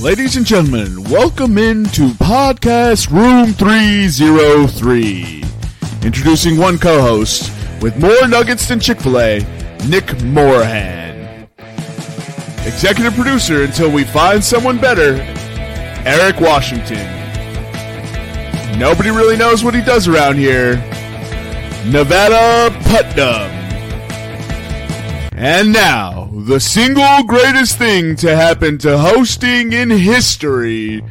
Ladies and gentlemen, welcome into Podcast Room 303. Introducing one co-host with more nuggets than Chick-fil-A, Nick Morhan. Executive producer until we find someone better, Eric Washington. Nobody really knows what he does around here, Nevada Putnam. And now, the single greatest thing to happen to hosting in history,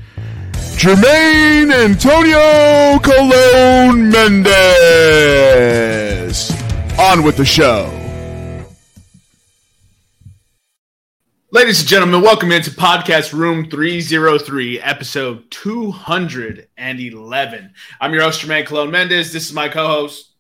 Jermaine Antonio Colon-Mendez. On with the show. Ladies and gentlemen, welcome into Podcast Room 303, episode 211. I'm your host, Jermaine Colon-Mendez. This is my co-host.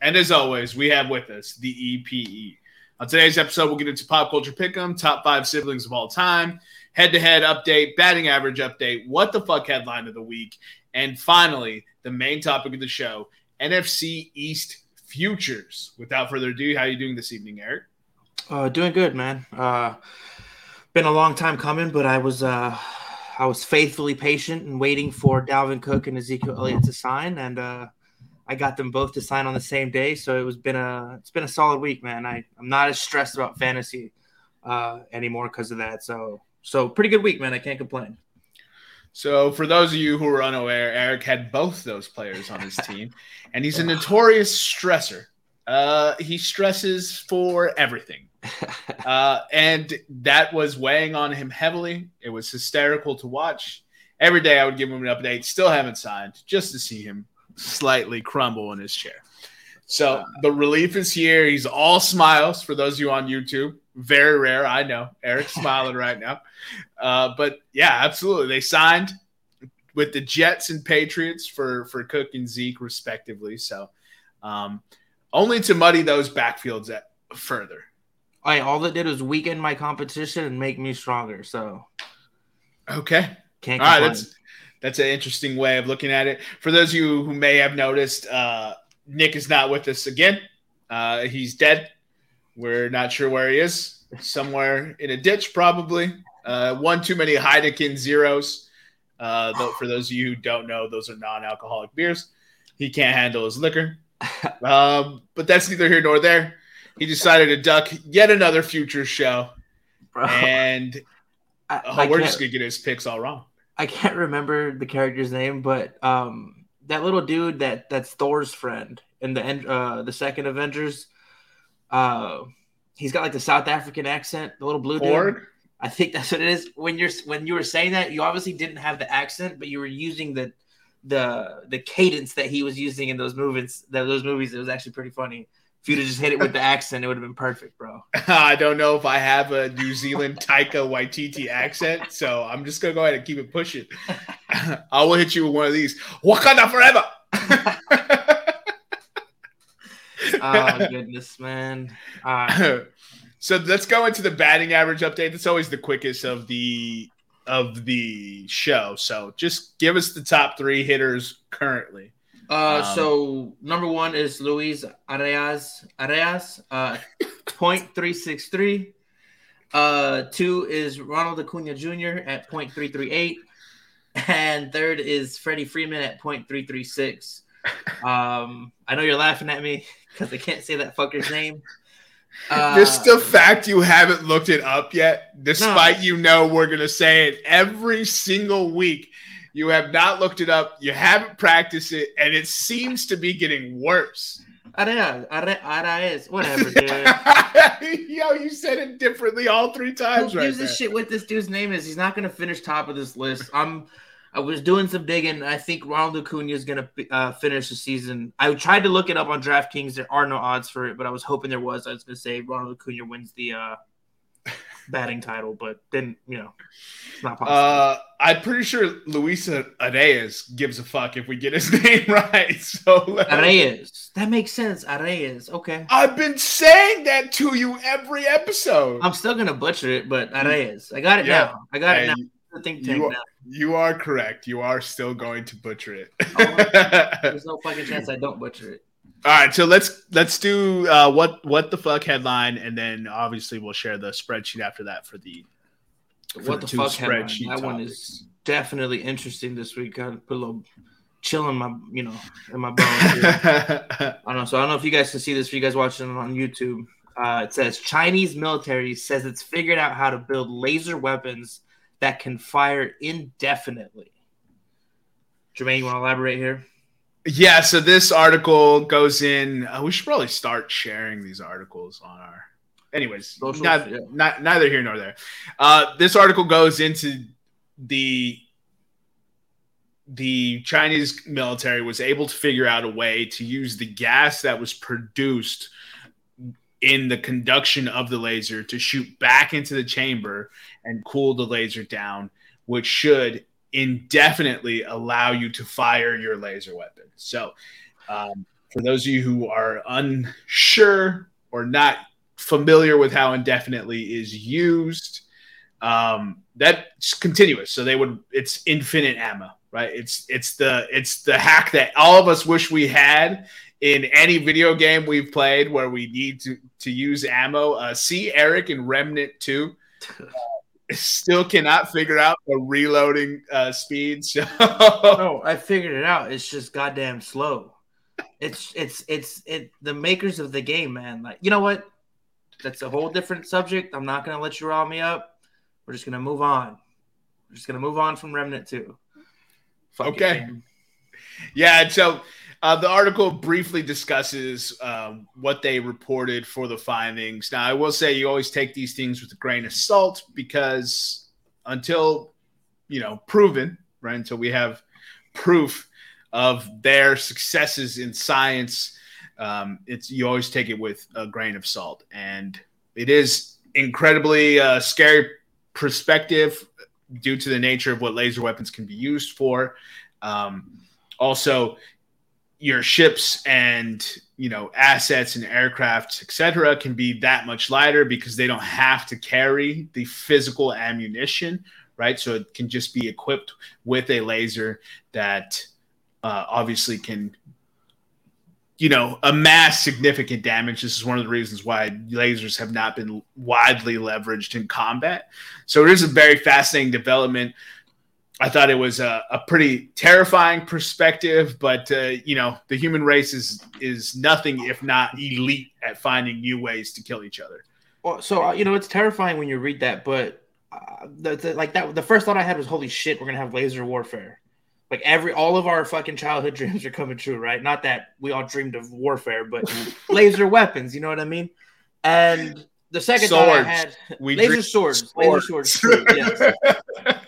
And as always, we have with us the EPE. On today's episode, we'll get into pop culture pick'em, top five siblings of all time, head-to-head update, batting average update, what the fuck headline of the week, and finally, the main topic of the show, NFC East futures. Without further ado, how are you doing this evening, Eric? Doing good, man. Been a long time coming, but I was faithfully patient and waiting for Dalvin Cook and Ezekiel Elliott to sign, and I got them both to sign on the same day, so it's been a solid week, man. I'm not as stressed about fantasy anymore because of that. So pretty good week, man. I can't complain. So for those of you who are unaware, Eric had both those players on his team, and he's a notorious stressor. He stresses for everything, and that was weighing on him heavily. It was hysterical to watch. Every day I would give him an update. Still haven't signed, just to see him slightly crumble in his chair. So the relief is here. He's all smiles for those of you on YouTube. Very rare, I know. Eric's smiling right now. But yeah, absolutely. They signed with the Jets and Patriots for Cook and Zeke respectively. So only to muddy those backfields further. All that did was weaken my competition and make me stronger. So okay. Can't complain. All right, That's an interesting way of looking at it. For those of you who may have noticed, Nick is not with us again. He's dead. We're not sure where he is. Somewhere in a ditch, probably. One too many Heineken Zeros. For those of you who don't know, those are non-alcoholic beers. He can't handle his liquor. But that's neither here nor there. He decided to duck yet another future show. Bro, and we're just going to get his picks all wrong. I can't remember the character's name, but that little dude that's Thor's friend in the second Avengers, he's got like the South African accent. The little blue Ford dude. I think that's what it is. When you were saying that, you obviously didn't have the accent, but you were using the cadence that he was using in those movies. It was actually pretty funny. If you'd have just hit it with the accent, it would have been perfect, bro. I don't know if I have a New Zealand Taika Waititi accent, so I'm just going to go ahead and keep it pushing. I will hit you with one of these. Wakanda forever! Oh, goodness, man. So let's go into the batting average update. That's always the quickest of the show. So just give us the top three hitters currently. So number one is Luis Arráez, 0.363. Two is Ronald Acuna Jr. at 0.338. And third is Freddie Freeman at 0.336. I know you're laughing at me because I can't say that fucker's name. Just the fact you haven't looked it up yet, despite you know we're going to say it every single week. You have not looked it up. You haven't practiced it, and it seems to be getting worse. Arráez, whatever, dude. Yo, you said it differently all three times. Who gives a shit what this dude's name is? He's not going to finish top of this list. I was doing some digging. I think Ronald Acuna is going to finish the season. I tried to look it up on DraftKings. There are no odds for it, but I was hoping there was. I was going to say Ronald Acuna wins the batting title, but then, you know, it's not possible. I'm pretty sure Luis Arráez gives a fuck if we get his name right. So Arráez. That makes sense. Arráez. Okay. I've been saying that to you every episode. I'm still going to butcher it, but Arráez. I got it now. I got it now. You are correct. You are still going to butcher it. There's no fucking chance I don't butcher it. All right, so let's do what the fuck headline, and then obviously we'll share the spreadsheet after that for the What the fuck happened? That one is definitely interesting this week. I put a little chill in my, you know, in my bones. I don't know. So I don't know if you guys can see this for you guys watching on YouTube. It says Chinese military says it's figured out how to build laser weapons that can fire indefinitely. Jermaine, you want to elaborate here? Yeah, so this article goes in. We should probably start sharing these articles on our – anyways, neither here nor there. This article goes into the Chinese military was able to figure out a way to use the gas that was produced in the conduction of the laser to shoot back into the chamber and cool the laser down, which should indefinitely allow you to fire your laser weapon. So for those of you who are unsure or not familiar with how indefinitely is used, that's continuous. So it's infinite ammo, right? It's the hack that all of us wish we had in any video game we've played where we need to use ammo. See Eric in Remnant 2. Still cannot figure out the reloading speed. So no, I figured it out. It's just goddamn slow. It's the makers of the game, man. Like, you know what? That's a whole different subject. I'm not gonna let you rile me up. We're just gonna move on. We're just gonna move on from Remnant 2. Fuck okay. It, yeah, and so the article briefly discusses what they reported for the findings. Now, I will say you always take these things with a grain of salt because until, you know, proven, right, until we have proof of their successes in science, you always take it with a grain of salt. And it is incredibly scary perspective due to the nature of what laser weapons can be used for. Also, your ships and, you know, assets and aircraft, et cetera, can be that much lighter because they don't have to carry the physical ammunition, right? So it can just be equipped with a laser that obviously can, you know, amass significant damage. This is one of the reasons why lasers have not been widely leveraged in combat. So it is a very fascinating development. I thought it was a pretty terrifying perspective, but, you know, the human race is nothing if not elite at finding new ways to kill each other. Well, so, you know, it's terrifying when you read that, but the first thought I had was, holy shit, we're going to have laser warfare. Like all of our fucking childhood dreams are coming true, right? Not that we all dreamed of warfare, but laser weapons, you know what I mean? And the second thought I had, laser swords. True, yes.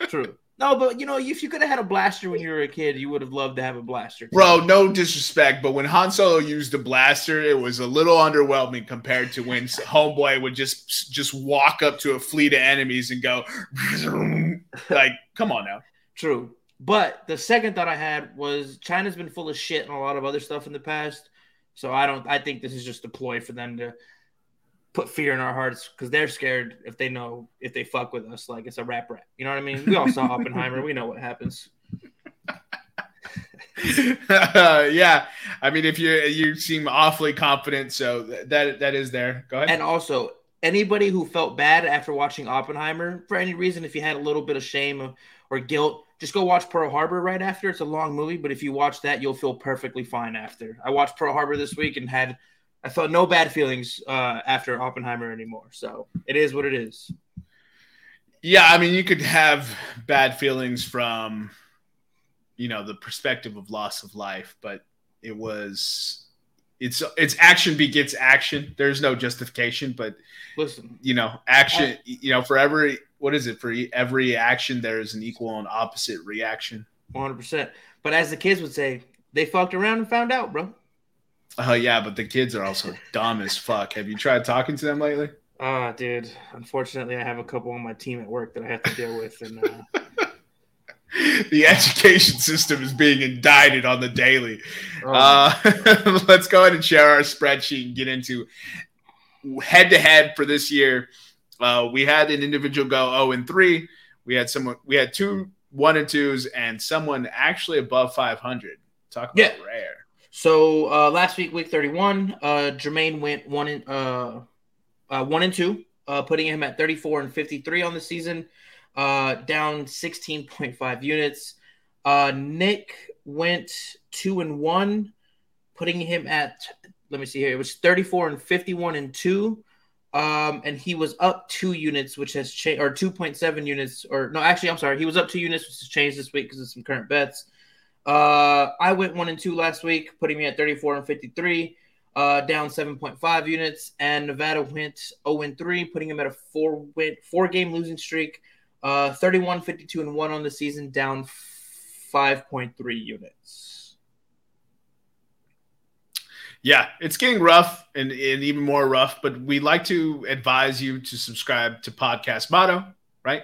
True. No, but, you know, if you could have had a blaster when you were a kid, you would have loved to have a blaster. Bro, no disrespect, but when Han Solo used a blaster, it was a little underwhelming compared to when Homeboy would just walk up to a fleet of enemies and go, like, come on now. True. But the second thought I had was China's been full of shit and a lot of other stuff in the past, so I think this is just a ploy for them to put fear in our hearts because they're scared if they fuck with us, like it's a rat. You know what I mean? We all saw Oppenheimer. We know what happens. Yeah. I mean, if you seem awfully confident, so that is there. Go ahead. And also, anybody who felt bad after watching Oppenheimer, for any reason, if you had a little bit of shame or guilt, just go watch Pearl Harbor right after. It's a long movie, but if you watch that, you'll feel perfectly fine after. I watched Pearl Harbor this week and I felt no bad feelings after Oppenheimer anymore. So it is what it is. Yeah, I mean, you could have bad feelings from, you know, the perspective of loss of life, but it's action begets action. There's no justification, but listen, you know, action. You know, for every action there is an equal and opposite reaction. 100%. But as the kids would say, they fucked around and found out, bro. Oh, yeah, but the kids are also dumb as fuck. Have you tried talking to them lately? Dude. Unfortunately, I have a couple on my team at work that I have to deal with. And the education system is being indicted on the daily. Let's go ahead and share our spreadsheet and get into head-to-head for this year. We had an individual go 0-3. We had two 1-2s and someone actually above 500. Talk about rare. So last week, week 31, Jermaine went 1-2, putting him at 34-53 on the season. down 16.5 units. Nick went 2-1, putting him at, let me see here, it was 34 and 51 and 2. And he was up 2 units, which has changed, or 2.7 units, or no, actually, I'm sorry. He was up 2 units, which has changed this week because of some current bets. I went 1-2 last week, putting me at 34 and 53, down 7.5 units. And Nevada went 0-3, putting him at a four-game losing streak, 31, 52, and 1 on the season, down 5.3 units. Yeah, it's getting rough and even more rough, but we like to advise you to subscribe to Podcast Motto, right?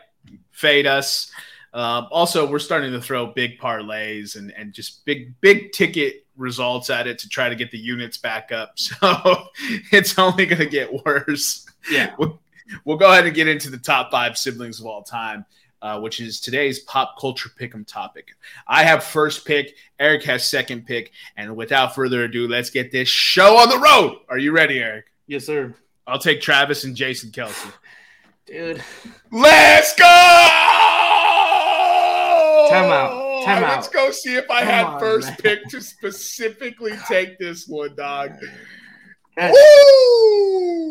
Fade us. Also, we're starting to throw big parlays and just big ticket results at it to try to get the units back up. So it's only going to get worse. Yeah. We'll go ahead and get into the top 5 siblings of all time, which is today's pop culture pick'em topic. I have first pick. Eric has second pick. And without further ado, let's get this show on the road. Are you ready, Eric? Yes, sir. I'll take Travis and Jason Kelce. Dude. Let's go! Time out. Let's go see if I had first pick to specifically take this one, dog.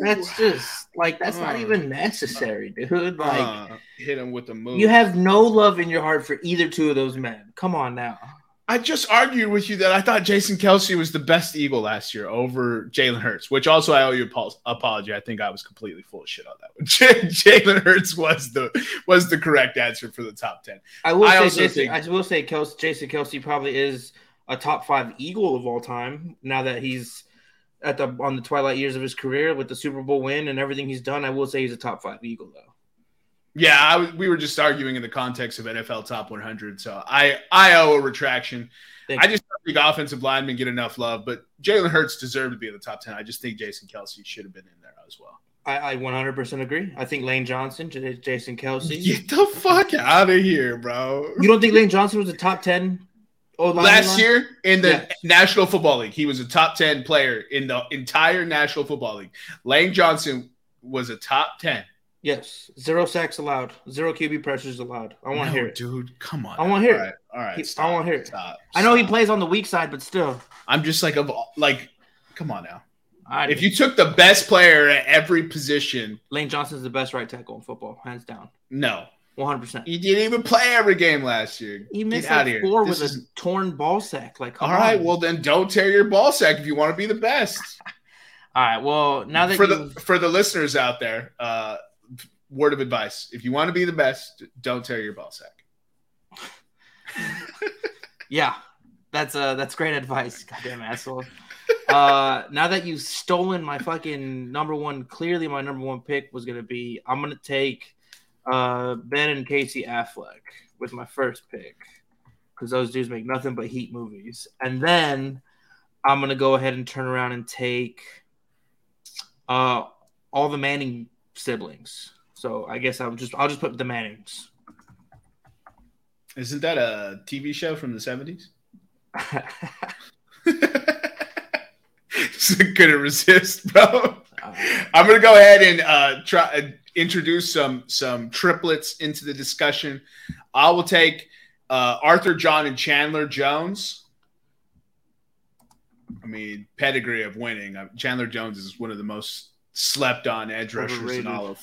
That's just like that's not even necessary, dude. Like, hit him with a move. You have no love in your heart for either two of those men. Come on now. I just argued with you that I thought Jason Kelce was the best Eagle last year over Jalen Hurts, which also I owe you an apology. I think I was completely full of shit on that one. Jalen Hurts was the correct answer for the top 10. I will say Jason Kelce probably is a top 5 Eagle of all time now that he's on the twilight years of his career with the Super Bowl win and everything he's done. I will say he's a top 5 Eagle though. Yeah, we were just arguing in the context of NFL top 100, so I owe a retraction. I just don't think offensive linemen get enough love, but Jalen Hurts deserved to be in the top 10. I just think Jason Kelce should have been in there as well. I 100% agree. I think Lane Johnson, Jason Kelce. Get the fuck out of here, bro. You don't think Lane Johnson was the top 10? Last year in the National Football League, he was a top 10 player in the entire National Football League. Lane Johnson was a top 10. Yes. 0 sacks allowed. 0 QB pressures allowed. I want to hear it. Dude, come on. I want to hear it. All right. I want to hear it. I know he plays on the weak side, but still. I'm just like, come on now. If you took the best player at every position. Lane Johnson's the best right tackle in football, hands down. No. 100%. He didn't even play every game last year. He missed like 4 with a torn ball sack. Like, all right, well then don't tear your ball sack if you want to be the best. All right, well now that for the listeners out there, word of advice: if you want to be the best, don't tear your ball sack. Yeah, that's great advice. Goddamn asshole. Now that you've stolen my fucking number one, clearly my number one pick was gonna be. I'm gonna take. Ben and Casey Affleck with my first pick because those dudes make nothing but Heat movies. And then I'm going to go ahead and turn around and take all the Manning siblings. So I guess I'll just put the Mannings. Isn't that a TV show from the 70s? Couldn't resist, bro. I'm going to go ahead and try – introduce some triplets into the discussion. I will take Arthur, John, and Chandler Jones. I mean, pedigree of winning. Chandler Jones is one of the most slept on edge rushers in all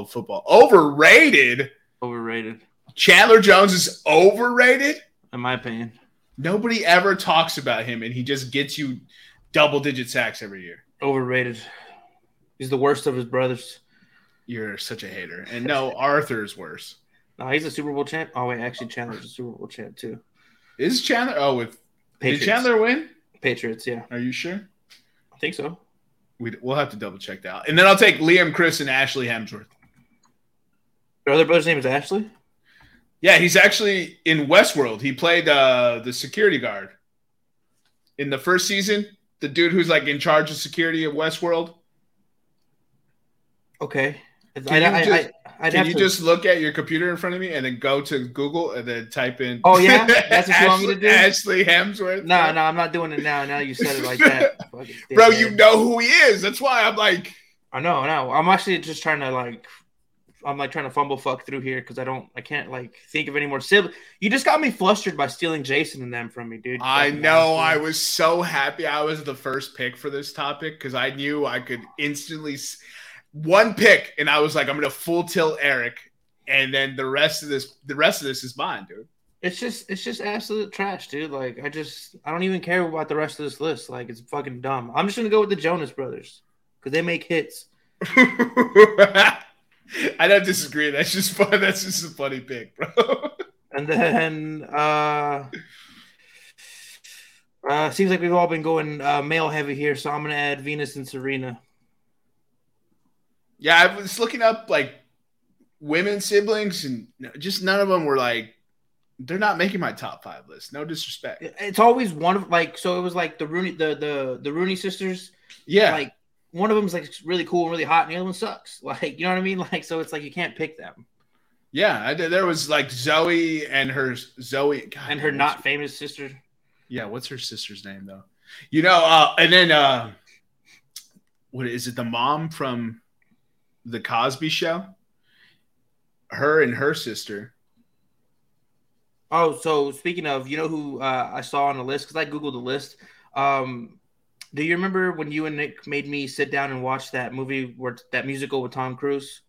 of football. Overrated. Chandler Jones is overrated? In my opinion. Nobody ever talks about him, and he just gets you double-digit sacks every year. Overrated. He's the worst of his brothers. You're such a hater. And no, Arthur's worse. No, he's a Super Bowl champ. Oh, wait, actually, Chandler's a Super Bowl champ, too. Is Chandler? Oh, with Patriots. Did Chandler win? Patriots, yeah. Are you sure? I think so. We'll have to double check that out. And then I'll take Liam, Chris, and Ashley Hemsworth. Your other brother's name is Ashley? Yeah, he's actually in Westworld. He played the security guard. In the first season, the dude who's like in charge of security at Westworld. Okay. Can you just look at your computer in front of me and then go to Google and then type in? Oh yeah, that's what you want me to do. Ashley Hemsworth. No, I'm not doing it now. Now you said it like that, bro. Man. You know who he is. That's why I'm like. I know. I'm actually just trying to like I'm like trying to fumble fuck through here because I can't like think of any more siblings. You just got me flustered by stealing Jason and them from me, dude. I know. I was so happy I was the first pick for this topic because I knew I could instantly one pick, and I was like, I'm gonna full tilt Eric, and then the rest of this is mine, dude. It's just absolute trash, dude. Like I don't even care about the rest of this list. Like it's fucking dumb. I'm just gonna go with the Jonas Brothers because they make hits. I don't disagree. That's just fun. That's just a funny pick, bro. And then seems like we've all been going male heavy here, so I'm gonna add Venus and Serena. Yeah, I was looking up like women siblings, and just none of them were like. They're not making my top five list. No disrespect. It's always one of like. So it was like the Rooney sisters. Yeah. Like one of them's like really cool and really hot, and the other one sucks. Like you know what I mean? Like so, it's like you can't pick them. Yeah, there was like Zoe and her not famous sister. Yeah, what's her sister's name though? You know, and then what is it? The mom from the Cosby Show. Her and her sister. Oh, so speaking of, you know who I saw on the list? Because I Googled the list. Do you remember when you and Nick made me sit down and watch that movie, that musical with Tom Cruise?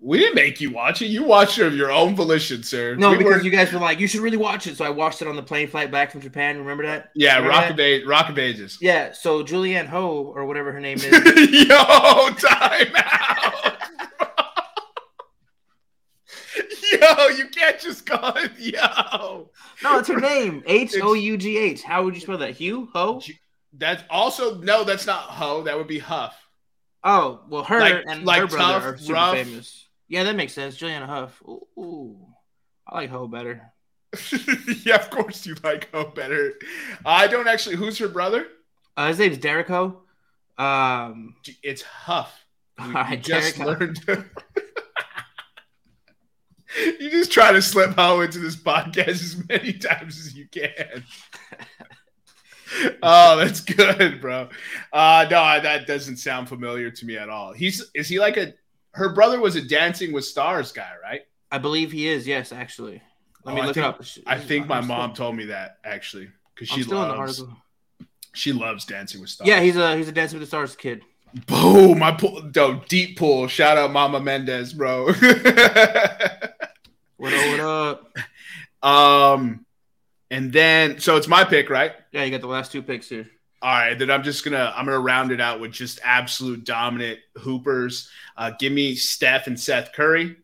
We didn't make you watch it. You watched it of your own volition, sir. No, because you guys were like, you should really watch it. So I watched it on the plane flight back from Japan. Remember that? Yeah, Rock of Ages. Yeah, so Julianne Hough, or whatever her name is. Yo, time out. Yo, you can't just call it yo. No, it's her name. H-O-U-G-H. How would you spell that? Hugh? Ho? That's also, no, that's not Ho. That would be Huff. Oh, well, her and her brother tough, are super famous. Yeah, that makes sense. Julianne Hough. Ooh. I like Ho better. Yeah, of course you like Ho better. I don't actually. Who's her brother? His name's Derek Ho. It's Huff. I just learned. You just try to slip Ho into this podcast as many times as you can. Oh, that's good, bro. No, that doesn't sound familiar to me at all. Is he like her brother was a Dancing with Stars guy, right? I believe he is. Yes, actually. Let me look it up. I think my mom told me that actually, because she loves Dancing with Stars. Yeah, he's a Dancing with the Stars kid. Boom! My pull, deep pull. Shout out, Mama Mendez, bro. What up? And then so it's my pick, right? Yeah, you got the last two picks here. All right, then I'm gonna round it out with just absolute dominant hoopers. Give me Steph and Seth Curry,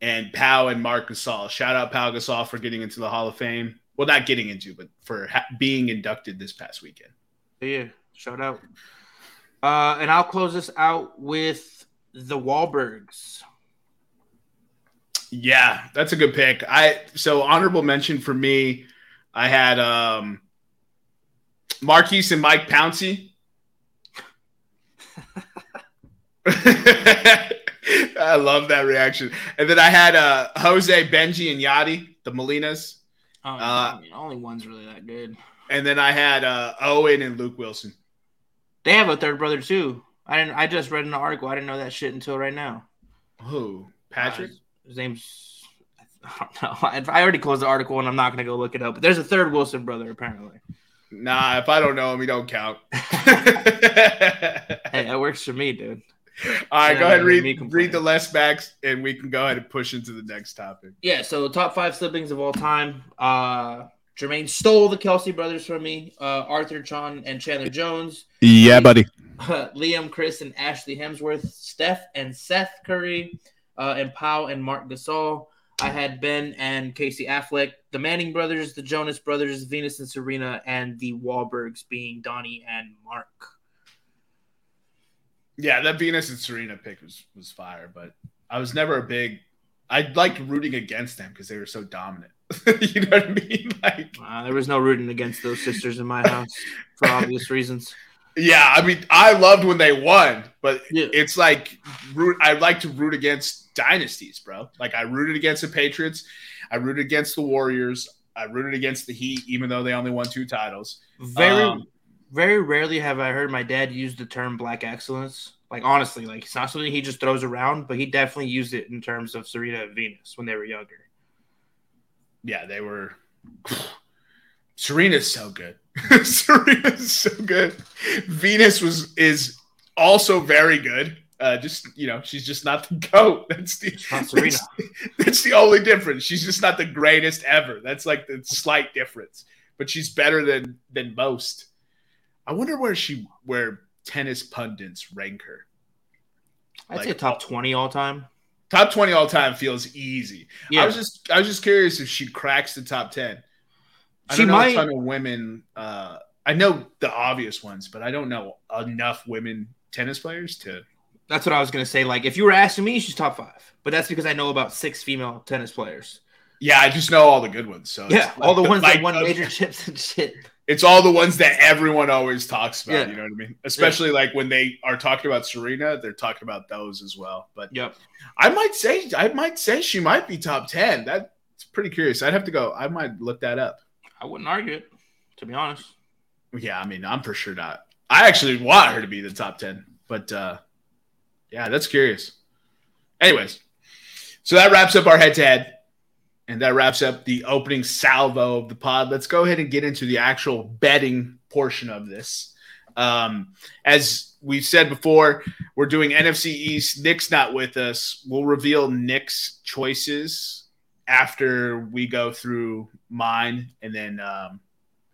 and Pau and Mark Gasol. Shout out Pau Gasol for getting into the Hall of Fame. Well, not getting into, but for being inducted this past weekend. Yeah, shout out. And I'll close this out with the Wahlbergs. Yeah, that's a good pick. So honorable mention for me, I had Marquise and Mike Pouncey. I love that reaction. And then I had Jose, Benji, and Yachty, the Molinas. Oh, I mean, only one's really that good. And then I had Owen and Luke Wilson. They have a third brother too. I just read an article. I didn't know that shit until right now. Who? Patrick? His name's – I don't know. I already closed the article, and I'm not going to go look it up. But there's a third Wilson brother, apparently. Nah, if I don't know him, he don't count. Hey, that works for me, dude. All right, go ahead and read the last backs, and we can go ahead and push into the next topic. Yeah, so top five siblings of all time. Jermaine stole the Kelce brothers from me, Arthur, Sean, and Chandler Jones. Yeah, buddy. Liam, Chris, and Ashley Hemsworth. Steph and Seth Curry. And Pau and Mark Gasol. I had Ben and Casey Affleck, the Manning brothers, the Jonas Brothers, Venus and Serena, and the Wahlbergs being Donnie and Mark. Yeah, that Venus and Serena pick was fire, but I was never I liked rooting against them because they were so dominant. You know what I mean? There was no rooting against those sisters in my house for obvious reasons. Yeah, I mean, I loved when they won, but yeah. It's like I like to root against dynasties, bro. Like I rooted against the Patriots, I rooted against the Warriors, I rooted against the Heat, even though they only won two titles. Very, very rarely have I heard my dad use the term black excellence. Like, honestly, like, it's not something he just throws around, but he definitely used it in terms of Serena and Venus when they were younger. Yeah, they were. Serena's so good. Serena's so good. Venus is also very good. Just, you know, she's just not the GOAT. That's the only difference. She's just not the greatest ever. That's like the slight difference. But she's better than most. I wonder where tennis pundits rank her. I'd say top 20 all time. Top 20 all time feels easy. Yeah. I was just curious if she cracks the top 10. I don't know a ton of women. I know the obvious ones, but I don't know enough women tennis players to. That's what I was going to say. Like, if you were asking me, she's top 5. But that's because I know about 6 female tennis players. Yeah, I just know all the good ones. So yeah, all the ones that won major chips and shit. It's all the ones that everyone always talks about. Yeah. You know what I mean? Especially like when they are talking about Serena, they're talking about those as well. But yep. I might say she might be top 10. That's pretty curious. I'd have to go. I might look that up. I wouldn't argue it, to be honest. Yeah, I mean, I'm for sure not. I actually want her to be the top 10, but yeah, that's curious. Anyways, so that wraps up our head-to-head, and that wraps up the opening salvo of the pod. Let's go ahead and get into the actual betting portion of this. As we said before, we're doing NFC East. Nick's not with us. We'll reveal Nick's choices after we go through mine, and then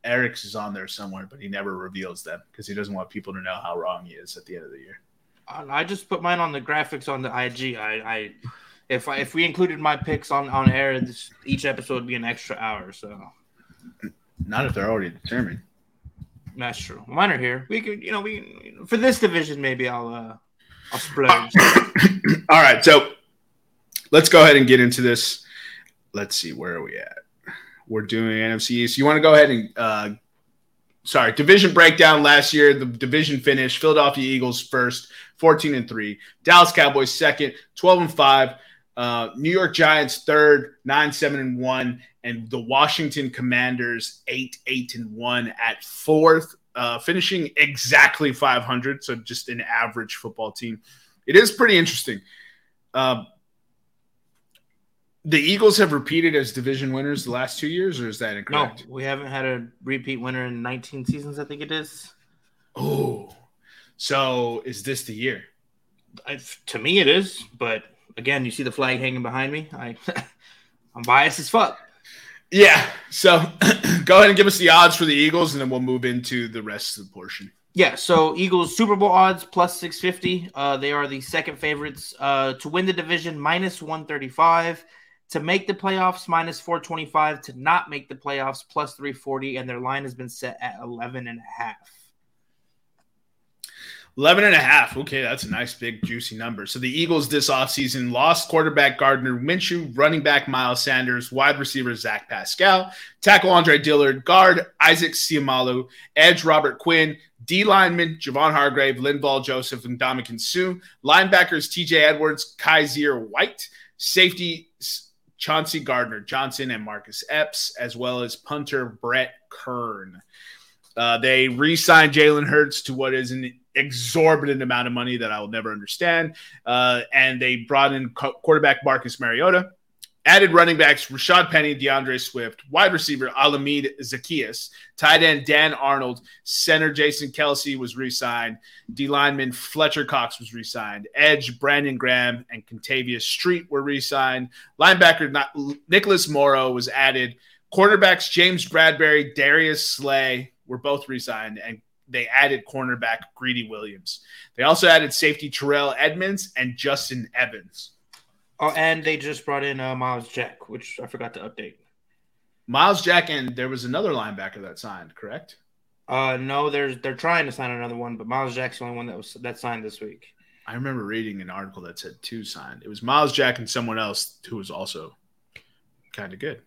Eric's is on there somewhere, but he never reveals them because he doesn't want people to know how wrong he is at the end of the year. I just put mine on the graphics on the IG. If we included my picks on air, each episode would be an extra hour. So, not if they're already determined. That's true. Mine are here. We could, for this division, maybe I'll splurge. All right, so let's go ahead and get into this. Let's see, where are we at? We're doing NFC East. You want to go ahead and division breakdown last year. The division finish: Philadelphia Eagles first, 14-3. Dallas Cowboys second, 12-5. New York Giants third, 9-7-1, and the Washington Commanders 8-8-1 at fourth, finishing exactly 500. So just an average football team. It is pretty interesting. The Eagles have repeated as division winners the last 2 years, or is that incorrect? No, we haven't had a repeat winner in 19 seasons, I think it is. Oh, so is this the year? To me, it is. But, again, you see the flag hanging behind me. I'm biased as fuck. Yeah, so go ahead and give us the odds for the Eagles, and then we'll move into the rest of the portion. Yeah, so Eagles Super Bowl odds plus 650. They are the second favorites to win the division, minus 135. To make the playoffs, minus 425. To not make the playoffs, plus 340. And their line has been set at 11.5. 11.5. Okay, that's a nice, big, juicy number. So the Eagles this offseason lost quarterback Gardner Minshew, running back Miles Sanders, wide receiver Zach Pascal, tackle Andre Dillard, guard Isaac Seumalo, edge Robert Quinn, D lineman Javon Hargrave, Linval Joseph, and Ndamukong Suh, linebackers TJ Edwards, Kaiser White, safety Chauncey Gardner-Johnson and Marcus Epps, as well as punter Brett Kern. They re-signed Jalen Hurts to what is an exorbitant amount of money that I will never understand. And they brought in quarterback Marcus Mariota, added running backs Rashad Penny, DeAndre Swift, wide receiver Alameda Zaccheaus, tight end Dan Arnold, center Jason Kelce was re-signed, D lineman Fletcher Cox was re-signed, edge Brandon Graham and Contavious Street were re-signed, linebacker Nicholas Morrow was added, quarterbacks James Bradbury, Darius Slay were both re-signed, and they added cornerback Greedy Williams. They also added safety Terrell Edmonds and Justin Evans. Oh, and they just brought in Miles Jack, which I forgot to update. Miles Jack, and there was another linebacker that signed, correct? No, they're trying to sign another one, but Miles Jack's the only one that signed this week. I remember reading an article that said 2 signed. It was Miles Jack and someone else who was also kind of good.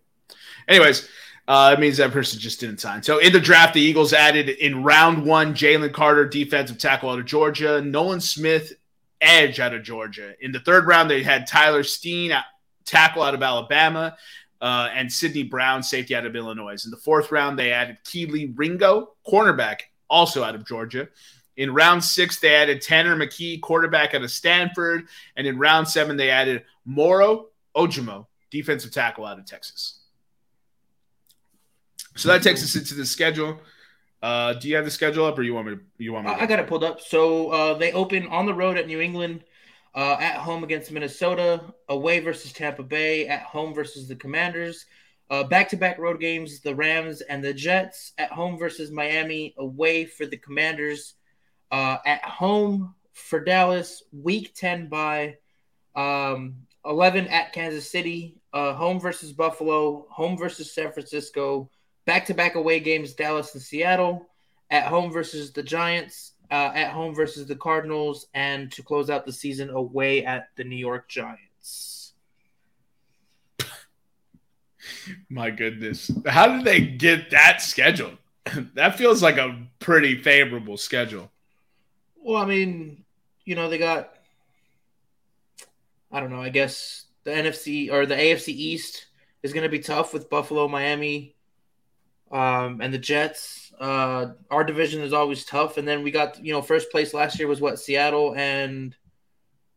Anyways, it means that person just didn't sign. So in the draft, the Eagles added in round 1, Jalen Carter, defensive tackle out of Georgia, Nolan Smith, edge out of Georgia. In the third round, they had Tyler Steen, tackle out of Alabama, and Sidney Brown, safety out of Illinois. In the fourth round, they added Keely Ringo, cornerback, also out of Georgia. In round 6, they added Tanner McKee, quarterback out of Stanford. And in round 7, they added Moro Ojimo, defensive tackle out of Texas. So that takes us into the schedule. Do you have the schedule up, or you want me? I got it pulled up. So they open on the road at New England, at home against Minnesota, away versus Tampa Bay, at home versus the Commanders, back-to-back road games, the Rams and the Jets, at home versus Miami, away for the Commanders, at home for Dallas, week 10 bye, 11 at Kansas City, home versus Buffalo, home versus San Francisco, back-to-back away games, Dallas and Seattle, at home versus the Giants, at home versus the Cardinals, and to close out the season, away at the New York Giants. My goodness. How did they get that schedule? That feels like a pretty favorable schedule. Well, I mean, you know, they got, I don't know, I guess the NFC or the AFC East is going to be tough with Buffalo, Miami, and the Jets. Our division is always tough. And then we got, you know, first place last year was what, Seattle and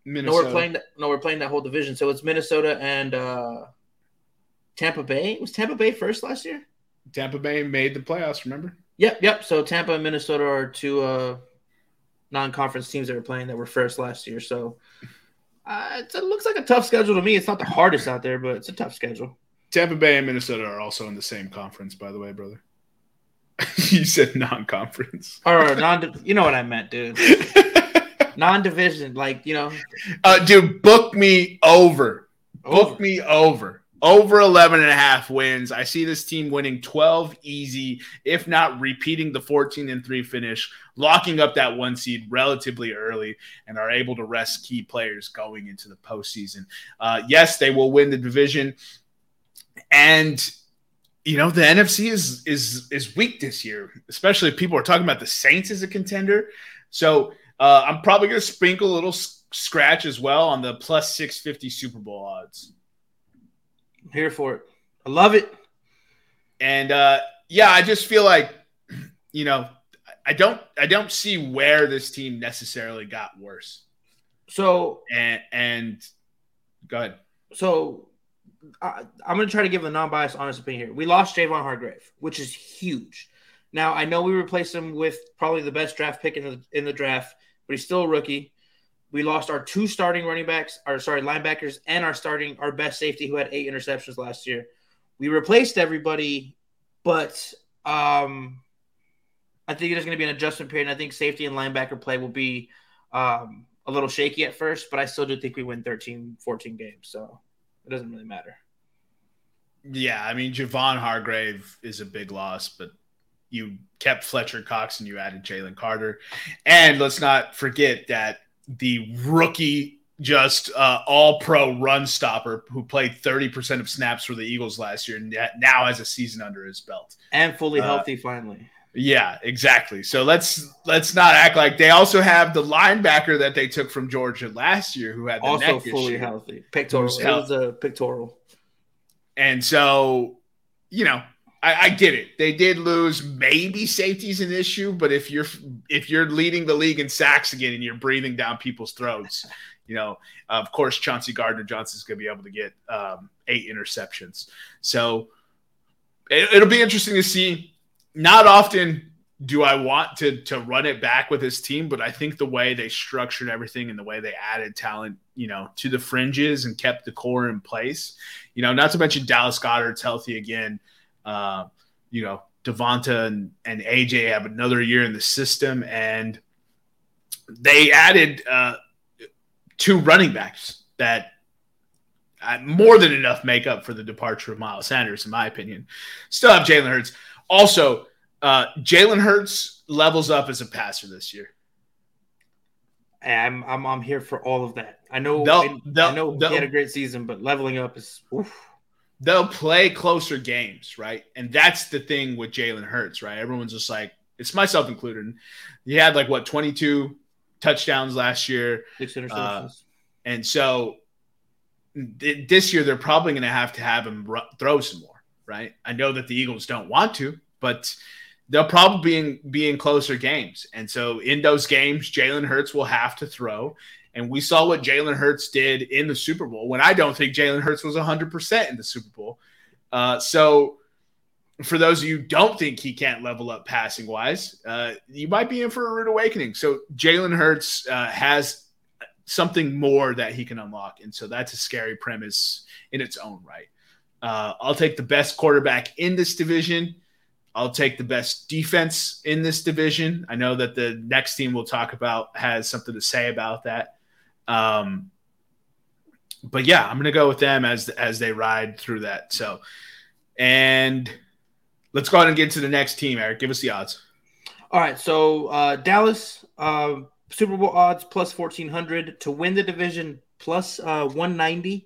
Minnesota. We're playing that whole division. So it's Minnesota and Tampa Bay. Was Tampa Bay first last year? Tampa Bay made the playoffs, remember? Yep. So Tampa and Minnesota are two non-conference teams that were playing that were first last year. So it looks like a tough schedule to me. It's not the hardest out there, but it's a tough schedule. Tampa Bay and Minnesota are also in the same conference, by the way, brother. You said non-conference. Or you know what I meant, dude. Non-division, like, you know. Dude, book me over. Book me over. Over 11.5 wins. I see this team winning 12 easy, if not repeating the 14-3 finish, locking up that 1 seed relatively early, and are able to rest key players going into the postseason. Yes, they will win the division. And, you know, the NFC is weak this year, especially if people are talking about the Saints as a contender. So I'm probably going to sprinkle a little scratch as well on the plus 650 Super Bowl odds. I'm here for it. I love it. And, yeah, I just feel like, you know, I don't see where this team necessarily got worse. So – and go ahead. So – I'm going to try to give a non-biased, honest opinion here. We lost Javon Hargrave, which is huge. Now, I know we replaced him with probably the best draft pick in the draft, but he's still a rookie. We lost our two starting linebackers, and our best safety, who had 8 interceptions last year. We replaced everybody, but I think there's going to be an adjustment period, and I think safety and linebacker play will be a little shaky at first, but I still do think we win 13-14 games, so it doesn't really matter. Yeah, I mean, Javon Hargrave is a big loss, but you kept Fletcher Cox and you added Jalen Carter. And let's not forget that the rookie, just all-pro run stopper who played 30% of snaps for the Eagles last year and now has a season under his belt. And fully healthy finally. Yeah, exactly. So let's not act like they also have the linebacker that they took from Georgia last year, who had the also neck fully issue. Healthy pectoral. It was a pectoral. And so, you know, I get it. They did lose. Maybe safety's an issue, but if you're leading the league in sacks again and you're breathing down people's throats, you know, of course Chauncey Gardner-Johnson is going to be able to get 8 interceptions. So it'll be interesting to see. Not often do I want to run it back with this team, but I think the way they structured everything and the way they added talent, you know, to the fringes and kept the core in place, you know, not to mention Dallas Goedert's healthy again. You know, Devonta and AJ have another year in the system, and they added 2 running backs that more than enough make up for the departure of Miles Sanders, in my opinion. Still have Jalen Hurts. Also, Jalen Hurts levels up as a passer this year. I'm here for all of that. I know he had a great season, but leveling up is oof. They'll play closer games, right? And that's the thing with Jalen Hurts, right? Everyone's just like, it's myself included. He had 22 touchdowns last year, 6 interceptions, and so this year they're probably going to have him throw some more. Right. I know that the Eagles don't want to, but they'll probably be in closer games. And so in those games, Jalen Hurts will have to throw. And we saw what Jalen Hurts did in the Super Bowl when I don't think Jalen Hurts was 100% in the Super Bowl. So for those of you who don't think he can't level up passing-wise, you might be in for a rude awakening. So Jalen Hurts has something more that he can unlock. And so that's a scary premise in its own right. I'll take the best quarterback in this division. I'll take the best defense in this division. I know that the next team we'll talk about has something to say about that. But yeah, I'm going to go with them as they ride through that. So, and let's go ahead and get to the next team, Eric. Give us the odds. All right. So Dallas, Super Bowl odds plus 1,400 to win the division, plus 190.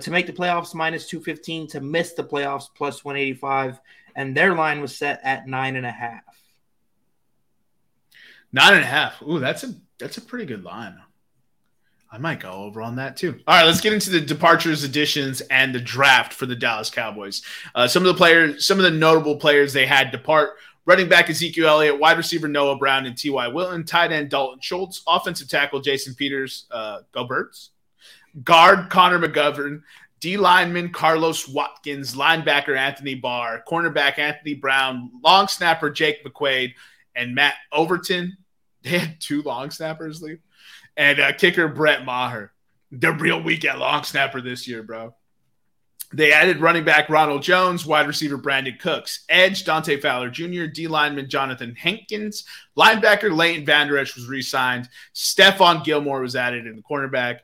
To make the playoffs, minus 215. To miss the playoffs, plus 185. And their line was set at 9.5. 9.5. Ooh, that's a pretty good line. I might go over on that too. All right, let's get into the departures, additions, and the draft for the Dallas Cowboys. Some of the notable players they had depart: running back Ezekiel Elliott, wide receiver Noah Brown and T.Y. Wilton, tight end Dalton Schultz, offensive tackle Jason Peters, go Birds, guard Connor McGovern, D lineman Carlos Watkins, linebacker Anthony Barr, cornerback Anthony Brown, long snapper Jake McQuaid, and Matt Overton. They had two long snappers leave, and kicker Brett Maher. They're real weak at long snapper this year, bro. They added running back Ronald Jones, wide receiver Brandon Cooks, edge Dante Fowler Jr., D lineman Jonathan Hankins, linebacker Leighton Vander Esch was re-signed, Stephon Gilmore was added in the cornerback,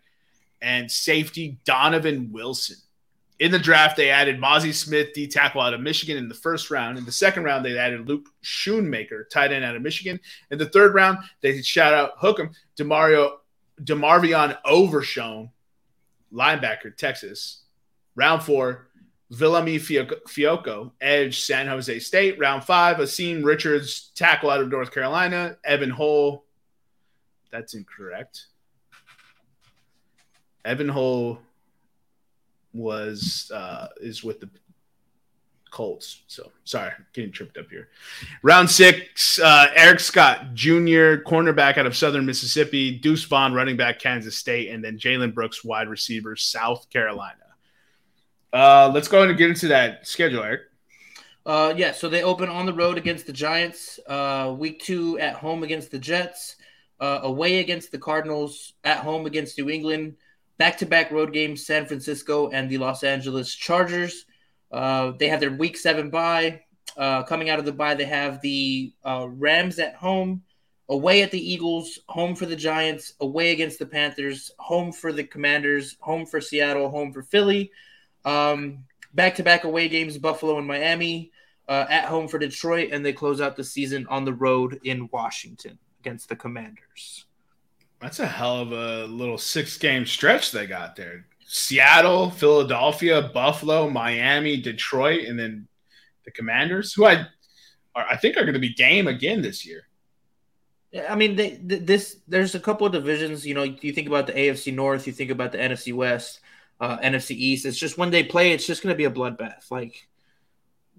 and safety Donovan Wilson. In the draft, they added Mozzie Smith, D tackle out of Michigan, in the first round. In the second round, they added Luke Schoonmaker, tight end out of Michigan. In the third round, they shout out Hookem, DeMarvion Overshone, linebacker, Texas. Round 4, Villami Fiocco, edge, San Jose State. Round 5, Asim Richards, tackle out of North Carolina. Evan Hull. That's incorrect. Evan Hull is with the Colts. So, sorry, getting tripped up here. Round 6, Eric Scott Jr., cornerback out of Southern Mississippi. Deuce Vaughn, running back, Kansas State. And then Jalen Brooks, wide receiver, South Carolina. Let's go ahead and get into that schedule, Eric. Yeah, so they open on the road against the Giants. Week 2 at home against the Jets. Away against the Cardinals. At home against New England. Back-to-back road games, San Francisco and the Los Angeles Chargers. They have their Week 7 bye. Coming out of the bye, they have the Rams at home, away at the Eagles, home for the Giants, away against the Panthers, home for the Commanders, home for Seattle, home for Philly. Back-to-back away games, Buffalo and Miami, at home for Detroit, and they close out the season on the road in Washington against the Commanders. That's a hell of a little 6-game stretch they got there. Seattle, Philadelphia, Buffalo, Miami, Detroit, and then the Commanders, who I think are going to be game again this year. Yeah, I mean, there's a couple of divisions. You know, you think about the AFC North, you think about the NFC West, NFC East. It's just when they play, it's just going to be a bloodbath. Like,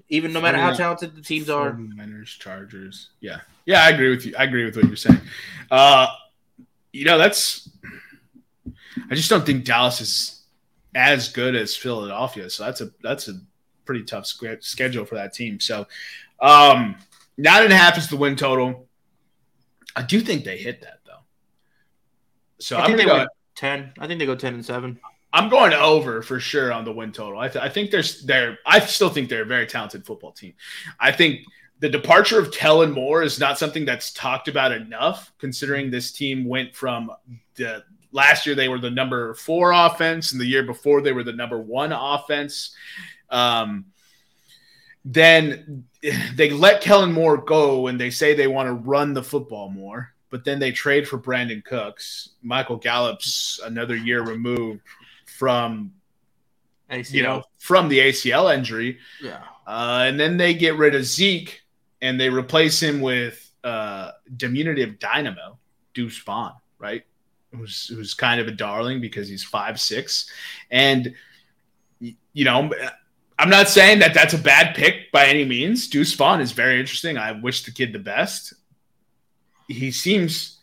even no matter how talented the teams are. Niners, Chargers. Yeah. Yeah, I agree with you. I agree with what you're saying. You know, I just don't think Dallas is as good as Philadelphia. So that's a pretty tough schedule for that team. So 9.5 is the win total. I do think they hit that though. So I'm going to go 10. I think they go 10-7. I'm going over for sure on the win total. I think I still think they're a very talented football team. I think the departure of Kellen Moore is not something that's talked about enough, considering this team went from last year they were the number 4 offense, and the year before they were the number 1 offense. Then they let Kellen Moore go, and they say they want to run the football more, but then they trade for Brandon Cooks. Michael Gallup's another year removed from ACL. You know, from the ACL injury. Yeah. And then they get rid of Zeke, and they replace him with diminutive dynamo, Deuce Vaughn, right? Who's kind of a darling because he's 5'6". And, you know, I'm not saying that that's a bad pick by any means. Deuce Vaughn is very interesting. I wish the kid the best. He seems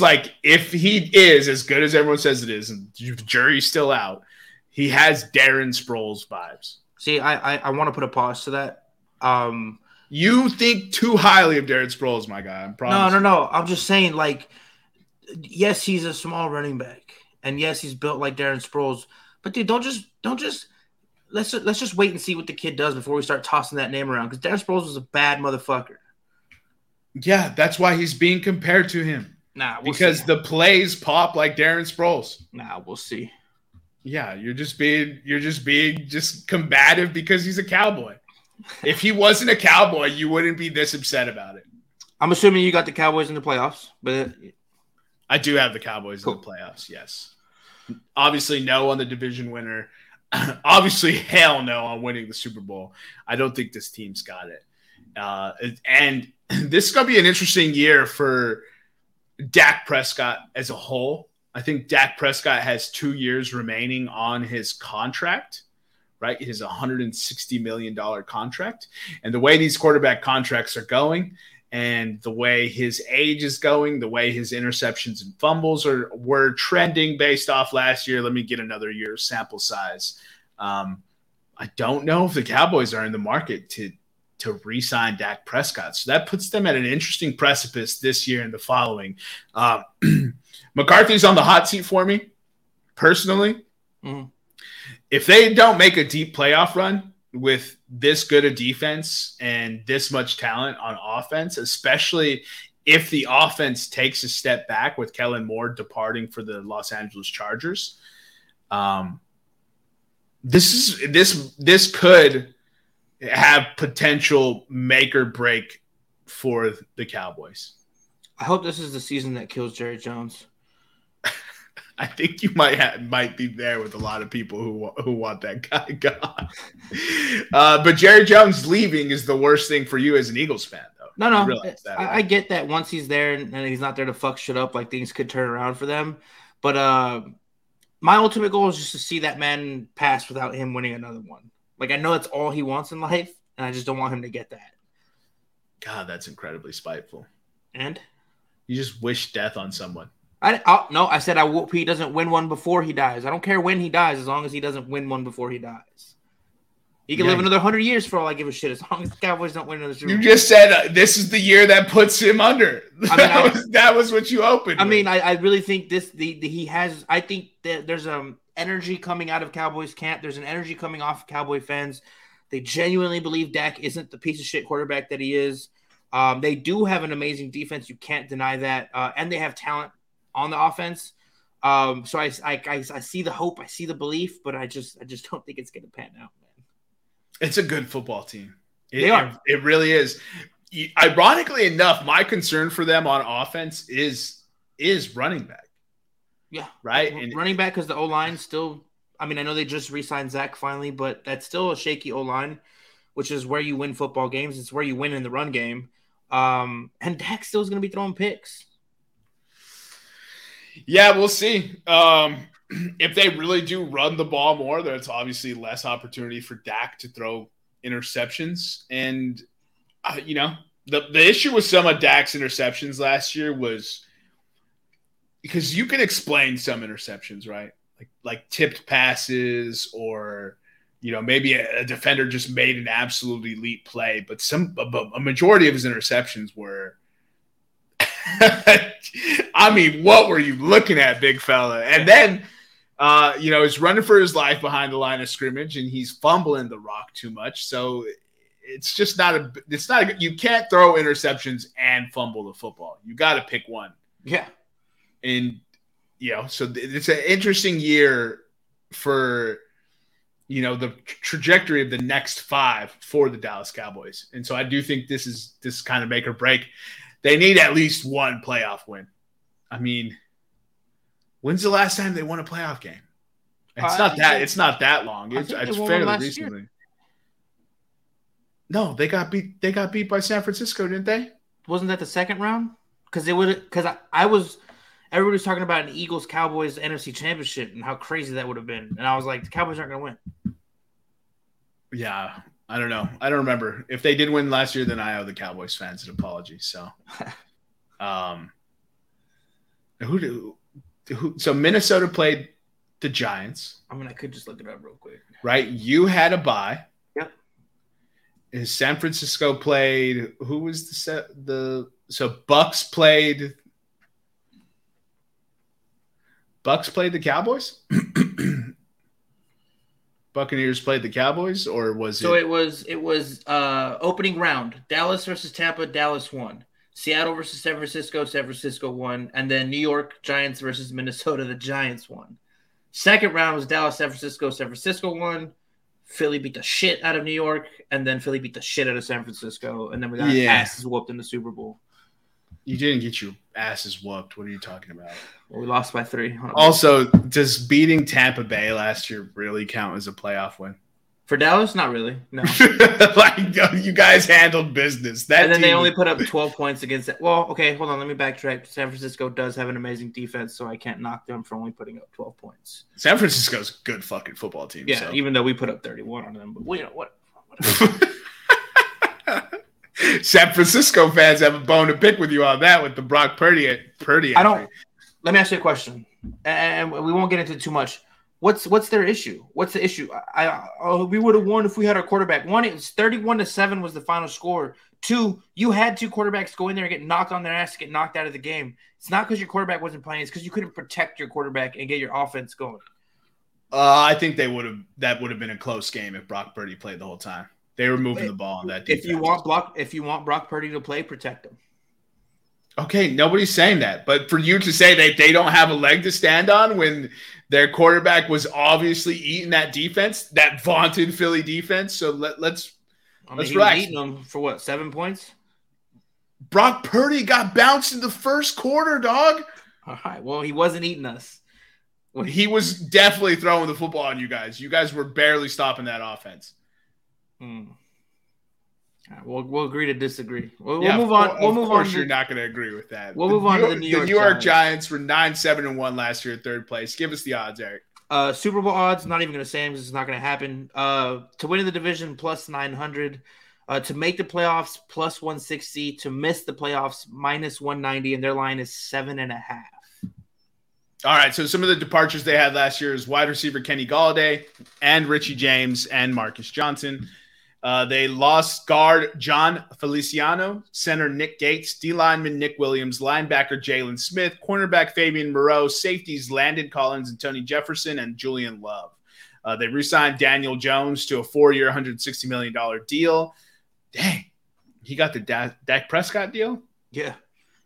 like if he is as good as everyone says it is, and the jury's still out, he has Darren Sproles vibes. See, I want to put a pause to that. You think too highly of Darren Sproles, my guy. No. I'm just saying, like, yes, he's a small running back, and yes, he's built like Darren Sproles. But dude, don't just let's just wait and see what the kid does before we start tossing that name around. Because Darren Sproles was a bad motherfucker. Yeah, that's why he's being compared to him. The plays pop like Darren Sproles. We'll see. Yeah, you're just being combative because he's a Cowboy. If he wasn't a Cowboy, you wouldn't be this upset about it. I'm assuming you got the Cowboys in the playoffs, but I do have the Cowboys in the playoffs. Yes, obviously no on the division winner. Obviously, hell no on winning the Super Bowl. I don't think this team's got it. And this is going to be an interesting year for Dak Prescott as a whole. I think Dak Prescott has 2 years remaining on his contract, right? His $160 million contract. And the way these quarterback contracts are going and the way his age is going, the way his interceptions and fumbles were trending based off last year. Let me get another year sample size. I don't know if the Cowboys are in the market to re-sign Dak Prescott. So that puts them at an interesting precipice this year and the following. McCarthy's on the hot seat for me, personally. Mm-hmm. If they don't make a deep playoff run with this good a defense and this much talent on offense, especially if the offense takes a step back with Kellen Moore departing for the Los Angeles Chargers, this could have potential make or break for the Cowboys. I hope this is the season that kills Jerry Jones. I think you might be there with a lot of people who want that guy gone. But Jerry Jones leaving is the worst thing for you as an Eagles fan, though. I get that once he's there and he's not there to fuck shit up, like things could turn around for them. But my ultimate goal is just to see that man pass without him winning another one. Like, I know that's all he wants in life, and I just don't want him to get that. God, that's incredibly spiteful. And? You just wish death on someone. I said I hope he doesn't win one before he dies. I don't care when he dies as long as he doesn't win one before he dies. He can live another 100 years for all I give a shit as long as the Cowboys don't win another Super Bowl. You just said this is the year that puts him under. That was what you opened. I really think this. I think that there's energy coming out of Cowboys camp. There's an energy coming off of Cowboy fans. They genuinely believe Dak isn't the piece of shit quarterback that he is. They do have an amazing defense. You can't deny that. And they have talent on the offense. So I see the hope. I see the belief, but I just don't think it's going to pan out, man. It's a good football team. They are. It really is. Ironically enough, my concern for them on offense is running back. Yeah. Right. And running back, because the O-line still, I know they just re-signed Zach finally, but that's still a shaky O-line, which is where you win football games. It's where you win in the run game. And Dak still is going to be throwing picks. Yeah, we'll see. If they really do run the ball more, there's obviously less opportunity for Dak to throw interceptions. And, the issue with some of Dak's interceptions last year was because you can explain some interceptions, right? Like tipped passes or, maybe a defender just made an absolute elite play. But a majority of his interceptions were – what were you looking at, big fella? And then, he's running for his life behind the line of scrimmage, and he's fumbling the rock too much. So it's just you can't throw interceptions and fumble the football. You got to pick one. Yeah. And, so it's an interesting year for, the trajectory of the next five for the Dallas Cowboys. And so I do think this is kind of make or break. They need at least one playoff win. When's the last time they won a playoff game? It's not that. It's not that long. It's fairly recently. Year. No, they got beat. They got beat by San Francisco, didn't they? Wasn't that the second round? Because they would. Because I was. Everybody was talking about an Eagles Cowboys NFC Championship and how crazy that would have been. And I was like, the Cowboys aren't going to win. Yeah, I don't know. I don't remember. If they did win last year, then I owe the Cowboys fans an apology. So, So Minnesota played the Giants. I mean, I could just look it up real quick. Right? You had a bye. Yep. And San Francisco played – who was the – so Bucks played – the Cowboys? Buccaneers played the Cowboys, or was it? So it was opening round. Dallas versus Tampa, Dallas won. Seattle versus San Francisco, San Francisco won. And then New York Giants versus Minnesota, the Giants won. Second round was Dallas, San Francisco, San Francisco won. Philly beat the shit out of New York, and then Philly beat the shit out of San Francisco, and then we got asses whooped in the Super Bowl. You didn't get your asses whooped. What are you talking about? Well, we lost by 3. Also, does beating Tampa Bay last year really count as a playoff win? For Dallas, not really. No. Like, you guys handled business. They only put up 12 points against that. Well, okay, hold on. Let me backtrack. San Francisco does have an amazing defense, so I can't knock them for only putting up 12 points. San Francisco's a good fucking football team. Yeah, so. Even though we put up 31 on them. But, you know, whatever. San Francisco fans have a bone to pick with you on that with the Brock Purdy. I don't – let me ask you a question, and we won't get into too much. What's their issue? What's the issue? We would have won if we had our quarterback. 1, it was 31-7 was the final score. 2, you had 2 quarterbacks go in there and get knocked on their ass, get knocked out of the game. It's not because your quarterback wasn't playing. It's because you couldn't protect your quarterback and get your offense going. I think that would have been a close game if Brock Purdy played the whole time. They were moving the ball on that defense. If you want Brock Purdy to play, protect him. Okay, nobody's saying that. But for you to say that they don't have a leg to stand on when their quarterback was obviously eating that defense, that vaunted Philly defense. So let's relax. He was eating them for what, 7 points? Brock Purdy got bounced in the first quarter, dog. All right, well, he wasn't eating us. He was definitely throwing the football on you guys. You guys were barely stopping that offense. Right, we'll agree to disagree. We'll move on. We'll move on. Of course, you're not going to agree with that. We'll move on to the New York Giants. Were 9-7-1 last year, third place. Give us the odds, Eric. Super Bowl odds. Not even going to say them because it's not going to happen. To win the division +900. To make the playoffs +160. To miss the playoffs -190. And their line is 7.5. All right. So some of the departures they had last year is wide receiver Kenny Golladay and Richie James and Marcus Johnson. They lost guard John Feliciano, center Nick Gates, D lineman Nick Williams, linebacker Jalen Smith, cornerback Fabian Moreau, safeties Landon Collins and Tony Jefferson, and Julian Love. They re-signed Daniel Jones to a 4-year, $160 million deal. Dang, he got the Dak Prescott deal? Yeah.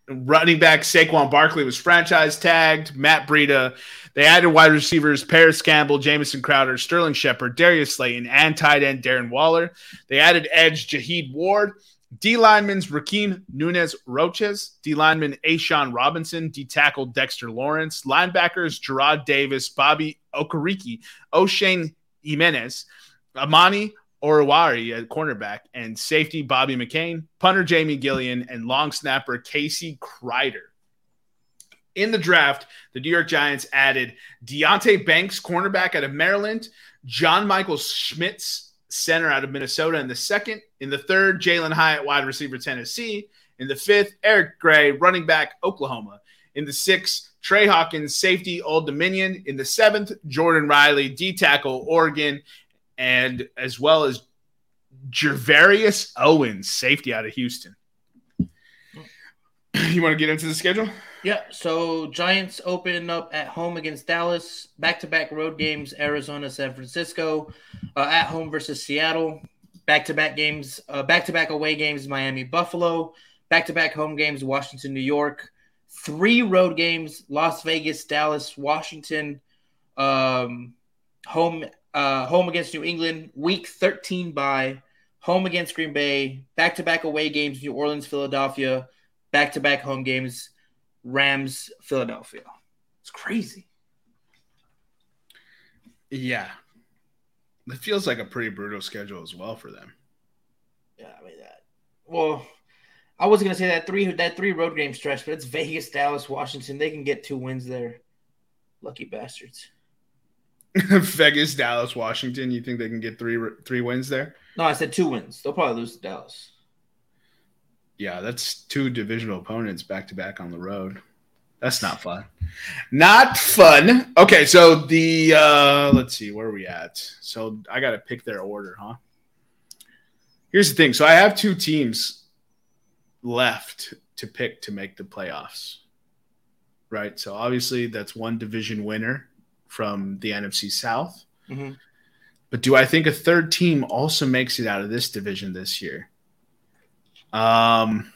Running back Saquon Barkley was franchise tagged. Matt Breida. They added wide receivers Paris Campbell, Jamison Crowder, Sterling Shepard, Darius Slayton, and tight end Darren Waller. They added edge Jaheed Ward. D linemen Raheem Nunez-Roches. D lineman A'Shawn Robinson. D tackle Dexter Lawrence. Linebackers Gerard Davis, Bobby Okereke, O'Shane Jimenez, Amani Oruwari at cornerback, and safety Bobby McCain, punter Jamie Gillian, and long snapper Casey Kreider. In the draft, the New York Giants added Deonte Banks, cornerback out of Maryland, John Michael Schmitz, center out of Minnesota in the second. In the third, Jalen Hyatt, wide receiver, Tennessee. In the fifth, Eric Gray, running back, Oklahoma. In the sixth, Trey Hawkins, safety, Old Dominion. In the seventh, Jordan Riley, D-tackle, Oregon, and as well as Javarius Owens, safety out of Houston. You want to get into the schedule? Yeah, so Giants open up at home against Dallas, back-to-back road games, Arizona, San Francisco, at home versus Seattle, back-to-back games, back-to-back away games, Miami, Buffalo, back-to-back home games, Washington, New York, 3 road games, Las Vegas, Dallas, Washington, home against New England, week 13 bye, home against Green Bay, back-to-back away games, New Orleans, Philadelphia, back-to-back home games, Rams, Philadelphia. It's crazy. Yeah. It feels like a pretty brutal schedule as well for them. Yeah, I mean that. Well, I was going to say that three road game stretch, but it's Vegas, Dallas, Washington. They can get 2 wins there. Lucky bastards. Vegas, Dallas, Washington. You think they can get three wins there? No, I said 2 wins. They'll probably lose to Dallas. Yeah, that's 2 divisional opponents back-to-back on the road. That's not fun. Not fun. Okay, so the let's see. Where are we at? So I got to pick their order, huh? Here's the thing. So I have 2 teams left to pick to make the playoffs, right? So obviously that's 1 division winner from the NFC South. Mm-hmm. But do I think a 3rd team also makes it out of this division this year? And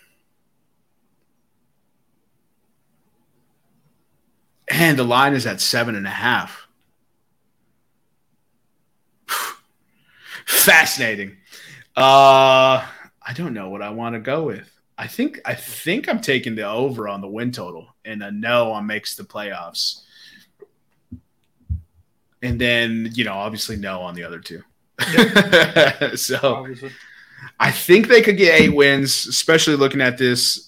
the line is at 7.5. Fascinating. I don't know what I want to go with. I think I'm taking the over on the win total, and a no on makes the playoffs. And then, you know, obviously no on the other 2. Yeah. So obviously. I think they could get 8 wins, especially looking at this.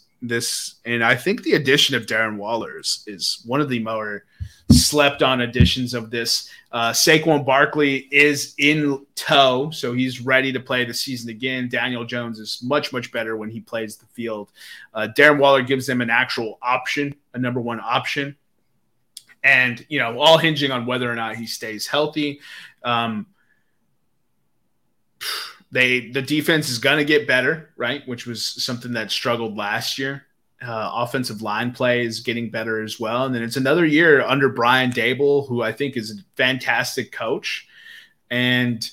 And I think the addition of Darren Waller is one of the more slept on additions of this. Saquon Barkley is in tow, so he's ready to play the season again. Daniel Jones is much, much better when he plays the field. Darren Waller gives them an actual option, a number 1 option. And, you know, all hinging on whether or not he stays healthy. The defense is going to get better, right, which was something that struggled last year. Offensive line play is getting better as well. And then it's another year under Brian Daboll, who I think is a fantastic coach. And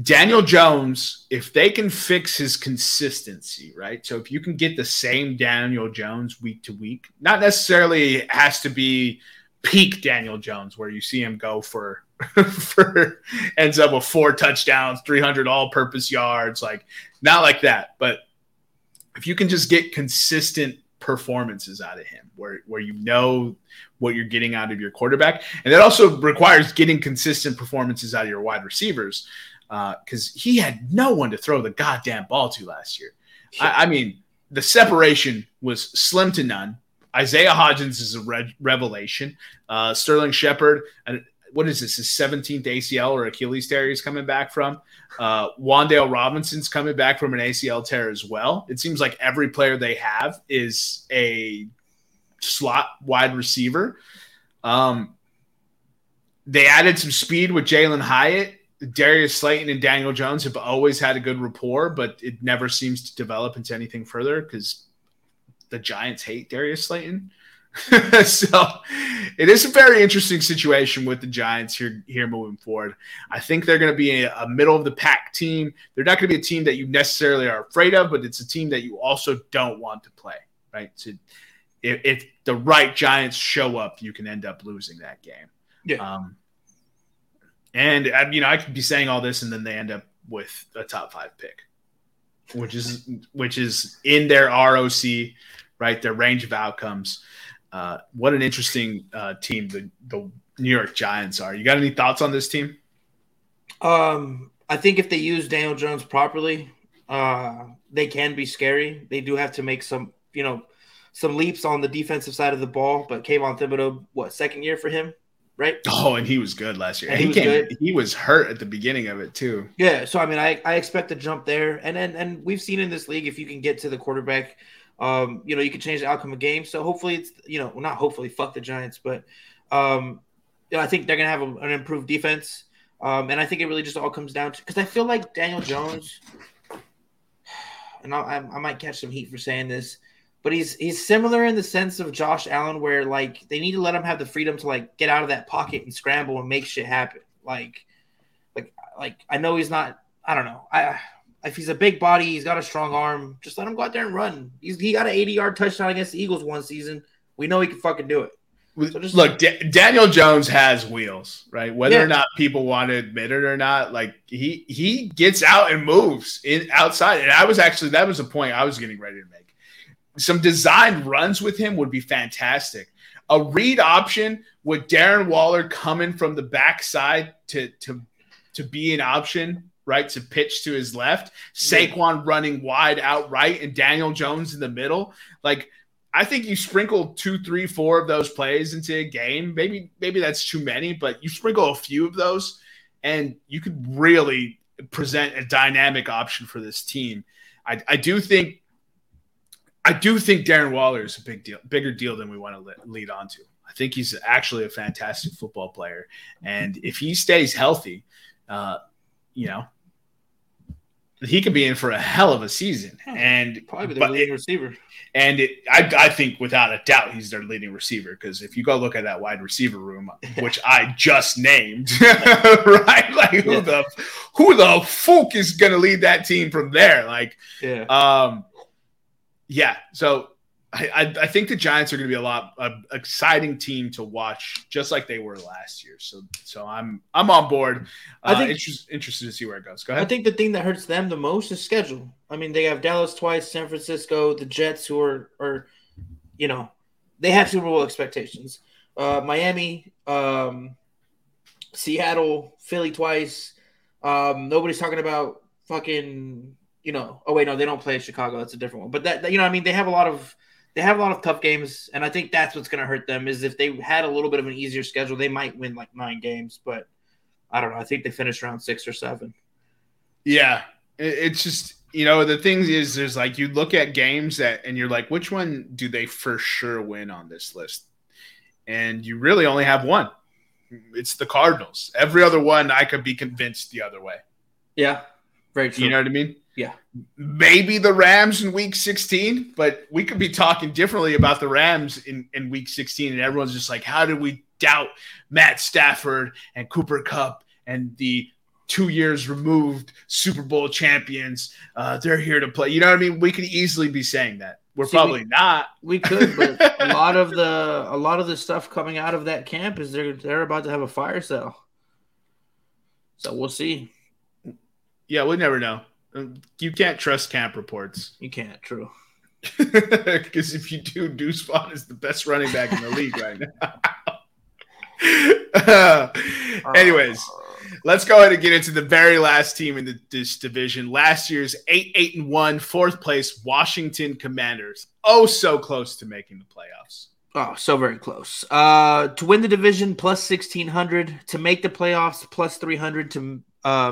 Daniel Jones, if they can fix his consistency, right? So if you can get the same Daniel Jones week to week, not necessarily has to be peak Daniel Jones where you see him go for ends up with 4 touchdowns, 300 all-purpose yards, like not like that. But if you can just get consistent performances out of him where you know what you're getting out of your quarterback, and that also requires getting consistent performances out of your wide receivers because he had no one to throw the goddamn ball to last year. Yeah. I mean, the separation was slim to none. Isaiah Hodgins is a revelation. Sterling Shepard, what is this, his 17th ACL or Achilles tear he's coming back from? Wan'Dale Robinson's coming back from an ACL tear as well. It seems like every player they have is a slot wide receiver. They added some speed with Jalen Hyatt. Darius Slayton and Daniel Jones have always had a good rapport, but it never seems to develop into anything further because the Giants hate Darius Slayton. So it is a very interesting situation with the Giants here moving forward. I think they're going to be a middle-of-the-pack team. They're not going to be a team that you necessarily are afraid of, but it's a team that you also don't want to play, right? So if the right Giants show up, you can end up losing that game. Yeah. And, you know, I could be saying all this, and then they end up with a top 5 pick, which is in their ROC, right, their range of outcomes. What an interesting team the New York Giants are. You got any thoughts on this team? I think if they use Daniel Jones properly, they can be scary. They do have to make some, you know, some leaps on the defensive side of the ball. But Kayvon Thibodeau, what, second year for him, right? Oh, and he was good last year. And he was good. He was hurt at the beginning of it too. Yeah, so I mean, I expect a jump there. And we've seen in this league, if you can get to the quarterback – you know, you can change the outcome of games. So hopefully it's, you know, well, not hopefully, fuck the Giants, but you know, I think they're going to have an improved defense. And I think it really just all comes down to, because I feel like Daniel Jones, and I might catch some heat for saying this, but he's similar in the sense of Josh Allen, where like they need to let him have the freedom to like get out of that pocket and scramble and make shit happen. Like I know he's not, I don't know. If he's a big body, he's got a strong arm, just let him go out there and run. He got an 80-yard touchdown against the Eagles one season. We know he can fucking do it. So just look, Daniel Jones has wheels, right? Whether or not people want to admit it or not, like he gets out and moves outside. And that was a point I was getting ready to make. Some designed runs with him would be fantastic. A read option with Darren Waller coming from the backside to be an option, right, to pitch to his left, Saquon running wide out right, and Daniel Jones in the middle. Like I think you sprinkle 2, 3, 4 of those plays into a game. Maybe that's too many, but you sprinkle a few of those and you could really present a dynamic option for this team. I do think Darren Waller is a bigger deal than we want to lead on to. I think he's actually a fantastic football player. And if he stays healthy, he could be in for a hell of a season. And probably their leading receiver. And I think without a doubt he's their leading receiver, because if you go look at that wide receiver room, which I just named, right? Like who the fuck is going to lead that team from there? Like, yeah. So I think the Giants are going to be an exciting team to watch, just like they were last year. So I'm on board. I think interested to see where it goes. Go ahead. I think the thing that hurts them the most is schedule. I mean, they have Dallas twice, San Francisco, the Jets, who are they have Super Bowl expectations. Miami, Seattle, Philly twice. Nobody's talking about fucking Oh wait, no, they don't play Chicago. That's a different one. But they have a lot of. They have a lot of tough games, and I think that's what's going to hurt them is if they had a little bit of an easier schedule, they might win like 9 games, but I don't know. I think they finished around 6 or 7. Yeah. It's just, the thing is there's like you look at games and you're like, which one do they for sure win on this list? And you really only have one. It's the Cardinals. Every other one, I could be convinced the other way. Yeah. Very true. You know what I mean? Yeah, maybe the Rams in Week 16, but we could be talking differently about the Rams in Week 16, and everyone's just like, how did we doubt Matt Stafford and Cooper Kupp and the 2 years removed Super Bowl champions? They're here to play. You know what I mean? We could easily be saying that. We're probably not. We could, but a lot of the stuff coming out of that camp is they're about to have a fire sale. So we'll see. Yeah, we'll never know. You can't trust camp reports. You can't, true. Because if you do, Deuce Vaughn is the best running back in the league right now. Anyways, let's go ahead and get into the very last team in this division. Last year's 8-8-1, fourth place Washington Commanders. Oh, so close to making the playoffs. Oh, so very close. To win the division, plus 1,600. To make the playoffs, plus 300. To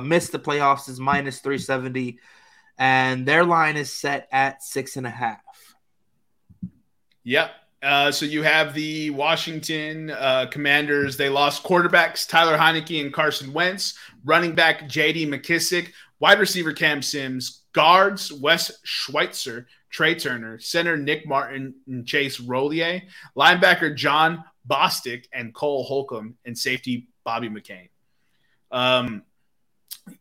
miss the playoffs is minus 370, and their line is set at 6.5. Yep. So you have the Washington Commanders. They lost quarterbacks Tyler Heinicke and Carson Wentz, running back J.D. McKissick, wide receiver Cam Sims, guards Wes Schweitzer, Trey Turner, center Nick Martin and Chase Rollier, linebacker John Bostic and Cole Holcomb, and safety Bobby McCain.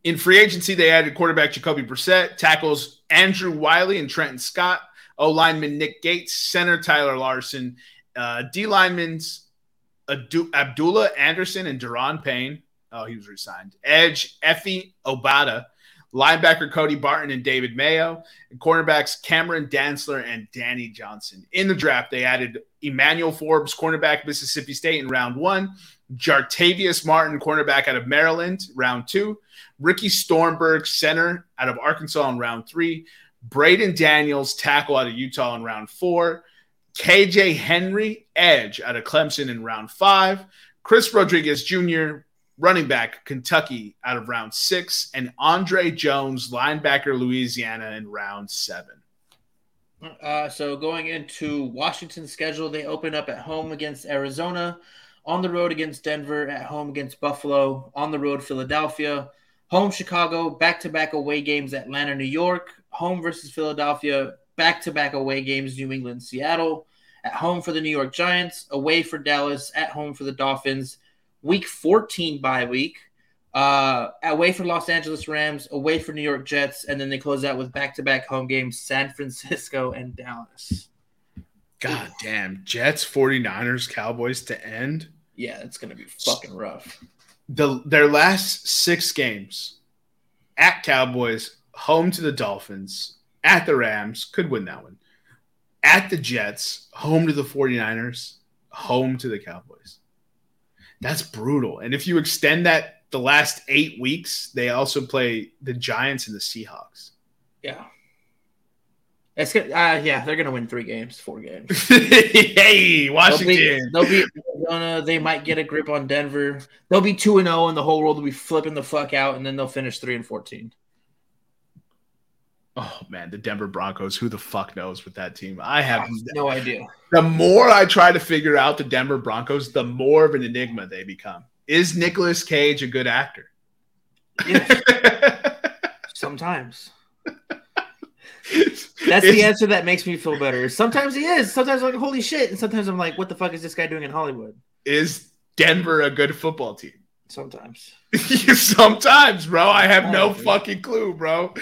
In free agency, they added quarterback Jacoby Brissett, tackles Andrew Wiley and Trenton Scott, O-lineman Nick Gates, center Tyler Larson, D-linemen Abdullah Anderson and Deron Payne. Oh, he was re-signed. Edge Effie Obata, linebacker Cody Barton and David Mayo, and cornerbacks Cameron Dantzler and Danny Johnson. In the draft, they added Emmanuel Forbes, cornerback Mississippi State in round 1, Jartavius Martin, cornerback out of Maryland, round 2, Ricky Stormberg, center out of Arkansas in round 3, Braden Daniels, tackle out of Utah in round 4, KJ Henry, edge out of Clemson in round 5, Chris Rodriguez Jr., running back Kentucky out of round 6, and Andre Jones, linebacker Louisiana in round 7. So going into Washington's schedule, they open up at home against Arizona, on the road against Denver, at home against Buffalo, on the road Philadelphia, home Chicago, back-to-back away games Atlanta, New York, home versus Philadelphia, back-to-back away games New England, Seattle, at home for the New York Giants, away for Dallas, at home for the Dolphins, Week 14 bye week, away for Los Angeles Rams, away for New York Jets, and then they close out with back-to-back home games San Francisco and Dallas. God damn, Jets, 49ers, Cowboys to end? Yeah, it's going to be fucking rough. Their last 6 games, at Cowboys, home to the Dolphins, at the Rams, could win that one, at the Jets, home to the 49ers, home to the Cowboys. That's brutal. And if you extend that the last 8 weeks, they also play the Giants and the Seahawks. Yeah. It's yeah, they're gonna win 4 games. Hey, Washington! They might get a grip on Denver. They'll be 2-0, and the whole world will be flipping the fuck out, and then they'll finish 3-14. Oh man, the Denver Broncos. Who the fuck knows with that team? I have no idea. The more I try to figure out the Denver Broncos, the more of an enigma they become. Is Nicolas Cage a good actor? Yes. Sometimes. That's the answer that makes me feel better. Sometimes he is. Sometimes I'm like, holy shit. And sometimes I'm like, what the fuck is this guy doing in Hollywood? Is Denver a good football team? Sometimes. Sometimes, bro. I have no fucking clue, bro.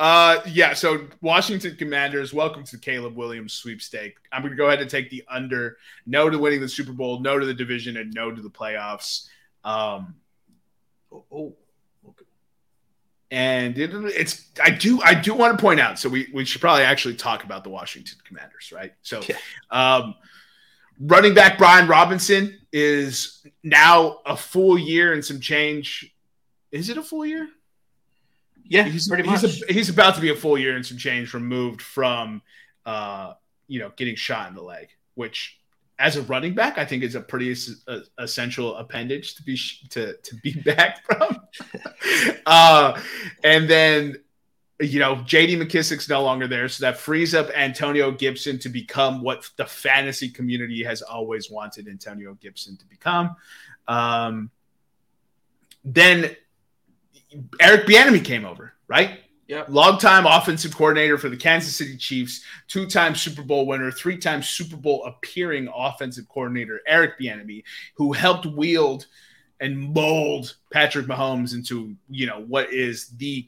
Yeah, so Washington Commanders, welcome to Caleb Williams sweepstake. I'm going to go ahead and take the under. No to winning the Super Bowl, no to the division, and no to the playoffs. Okay. And I do want to point out, so we should probably actually talk about the Washington Commanders, right? So yeah. Running back Brian Robinson is now a full year and some change. Is it a full year? Yeah, pretty much. He's about to be a full year and some change removed from, getting shot in the leg, which as a running back, I think is a pretty essential appendage to be back from. And then, J.D. McKissick's no longer there, so that frees up Antonio Gibson to become what the fantasy community has always wanted Antonio Gibson to become. Then Eric Bieniemy came over, right? Yep. Longtime offensive coordinator for the Kansas City Chiefs, 2-time Super Bowl winner, 3-time Super Bowl appearing offensive coordinator Eric Bieniemy, who helped wield and mold Patrick Mahomes into, what is the,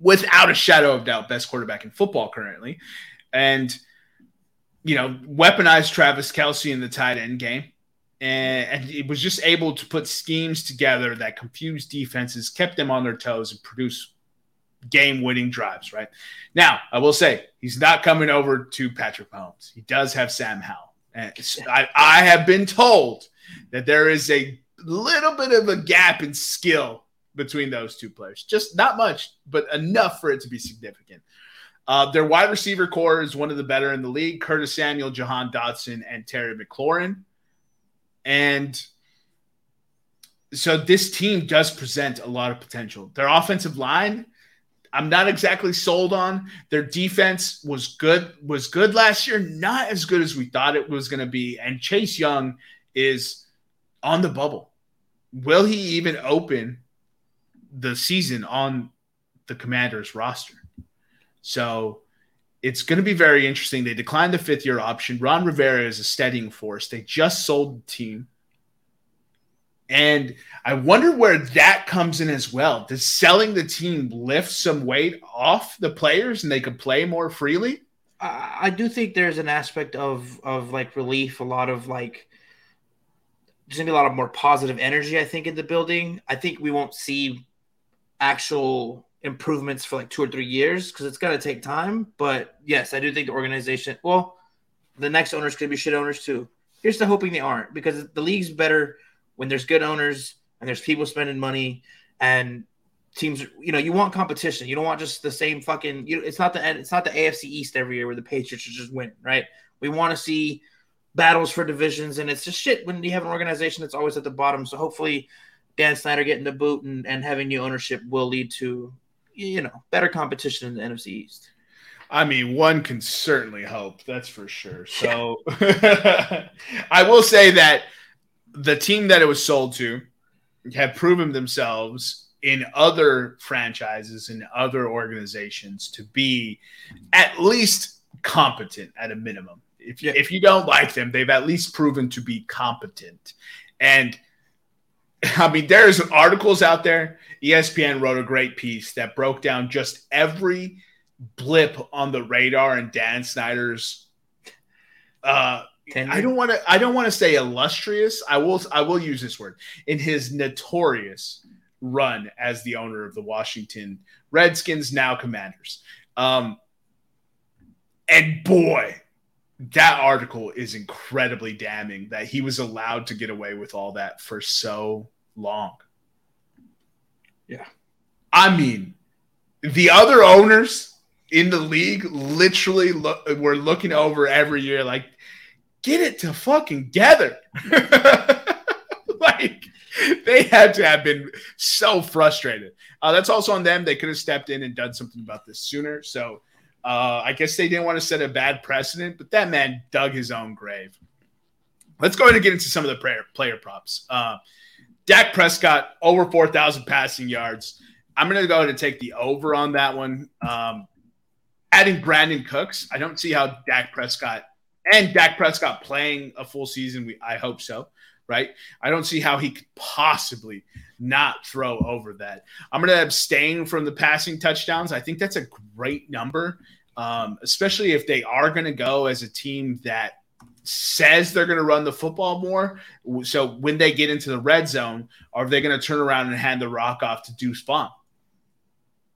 without a shadow of doubt, best quarterback in football currently. And, weaponized Travis Kelce in the tight end game. And it was just able to put schemes together that confused defenses, kept them on their toes, and produced game-winning drives, right? Now, I will say, he's not coming over to Patrick Mahomes. He does have Sam Howell. And I have been told that there is a little bit of a gap in skill between those two players. Just not much, but enough for it to be significant. Their wide receiver core is one of the better in the league. Curtis Samuel, Jahan Dotson, and Terry McLaurin. And so this team does present a lot of potential. Their offensive line, I'm not exactly sold on. Their defense was good last year, not as good as we thought it was going to be. And Chase Young is on the bubble. Will he even open the season on the Commanders roster? So it's going to be very interesting. They declined the 5th-year option. Ron Rivera is a steadying force. They just sold the team. And I wonder where that comes in as well. Does selling the team lift some weight off the players and they could play more freely? I do think there's an aspect of relief, a lot of there's going to be a lot of more positive energy, I think, in the building. I think we won't see actual improvements for 2 or 3 years because it's going to take time. But, yes, I do think the organization – well, the next owners could be shit owners too. Here's to hoping they aren't, because the league's better – when there's good owners and there's people spending money and teams, you want competition. You don't want just the same fucking. It's not the AFC East every year where the Patriots just win, right? We want to see battles for divisions, and it's just shit when you have an organization that's always at the bottom. So hopefully, Dan Snyder getting the boot and having new ownership will lead to, better competition in the NFC East. I mean, one can certainly hope. That's for sure. So I will say that. The team that it was sold to have proven themselves in other franchises and other organizations to be at least competent at a minimum. If you don't like them, they've at least proven to be competent. And I mean, there's articles out there. ESPN wrote a great piece that broke down just every blip on the radar in Dan Snyder's, I don't want to say illustrious. I will use this word in his notorious run as the owner of the Washington Redskins, now Commanders. And boy, that article is incredibly damning that he was allowed to get away with all that for so long. Yeah. I mean, the other owners in the league literally we're looking over every year like, get it to fucking together. Like, they had to have been so frustrated. That's also on them. They could have stepped in and done something about this sooner. So I guess they didn't want to set a bad precedent, but that man dug his own grave. Let's go ahead and get into some of the player props. Dak Prescott, over 4,000 passing yards. I'm going to go ahead and take the over on that one. Adding Brandon Cooks, I don't see how Dak Prescott playing a full season. I hope so, right? I don't see how he could possibly not throw over that. I'm going to abstain from the passing touchdowns. I think that's a great number, especially if they are going to go as a team that says they're going to run the football more. So when they get into the red zone, are they going to turn around and hand the rock off to Deuce Vaughn?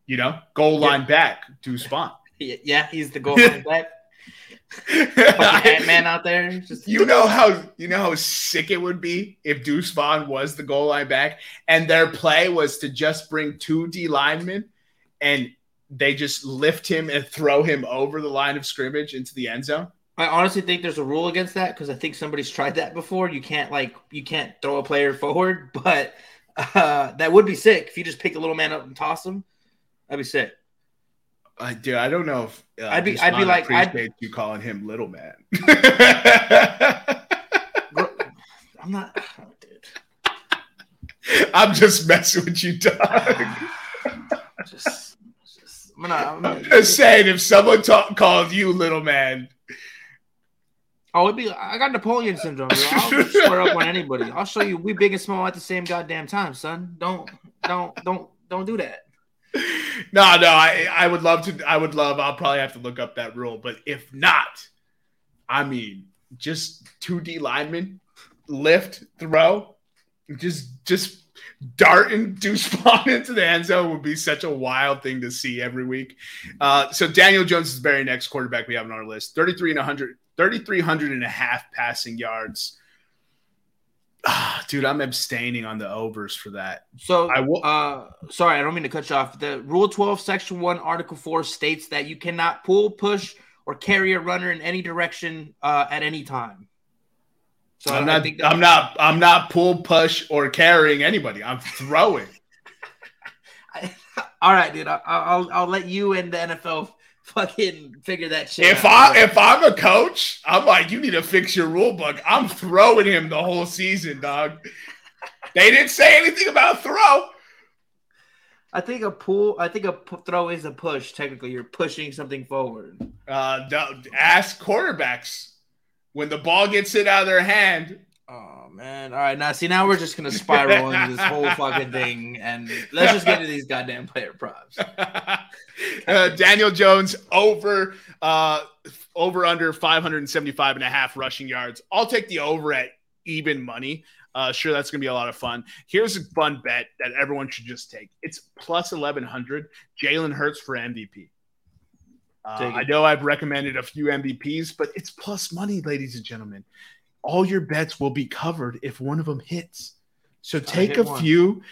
You know, goal line back, Deuce Vaughn. Yeah, he's the goal line back. Ant-Man out there. You know how sick it would be if Deuce Vaughn was the goal line back and their play was to just bring two D linemen and they just lift him and throw him over the line of scrimmage into the end zone. I honestly think there's a rule against that because I think somebody's tried that before. You can't throw a player forward, but that would be sick if you just pick the little man up and toss him. That'd be sick. Dude, I don't know if I'd be like, appreciate you calling him little man. I'm not, oh, dude. I'm just messing with you, dog. I'm just saying, if someone called you little man, I got Napoleon syndrome. Bro. I'll swear up on anybody. I'll show you we big and small at the same goddamn time, son. Don't do that. No, I would love to. I'll probably have to look up that rule. But if not, I mean, just 2D linemen, lift, throw, just dart and do spawn into the end zone would be such a wild thing to see every week. So Daniel Jones is the very next quarterback we have on our list. 3,300 and a half passing yards. Dude, I'm abstaining on the overs for that. So, sorry, I don't mean to cut you off. The Rule 12, Section 1, Article 4 states that you cannot pull, push, or carry a runner in any direction at any time. So I'm not pull, push, or carrying anybody. I'm throwing. All right, dude. I'll let you and the NFL fucking figure that shit out. If I'm a coach, I'm like, you need to fix your rule book. I'm throwing him the whole season, dog. They didn't say anything about throw. I think a throw is a push. Technically, you're pushing something forward. Ask quarterbacks when the ball gets it out of their hand. Oh man! All right, now we're just gonna spiral into this whole fucking thing, and let's just get to these goddamn player props. Daniel Jones over under 575 and a half rushing yards. I'll take the over at even money. Sure, that's going to be a lot of fun. Here's a fun bet that everyone should just take. It's plus 1,100. Jalen Hurts for MVP. I know I've recommended a few MVPs, but it's plus money, ladies and gentlemen. All your bets will be covered if one of them hits. So take a few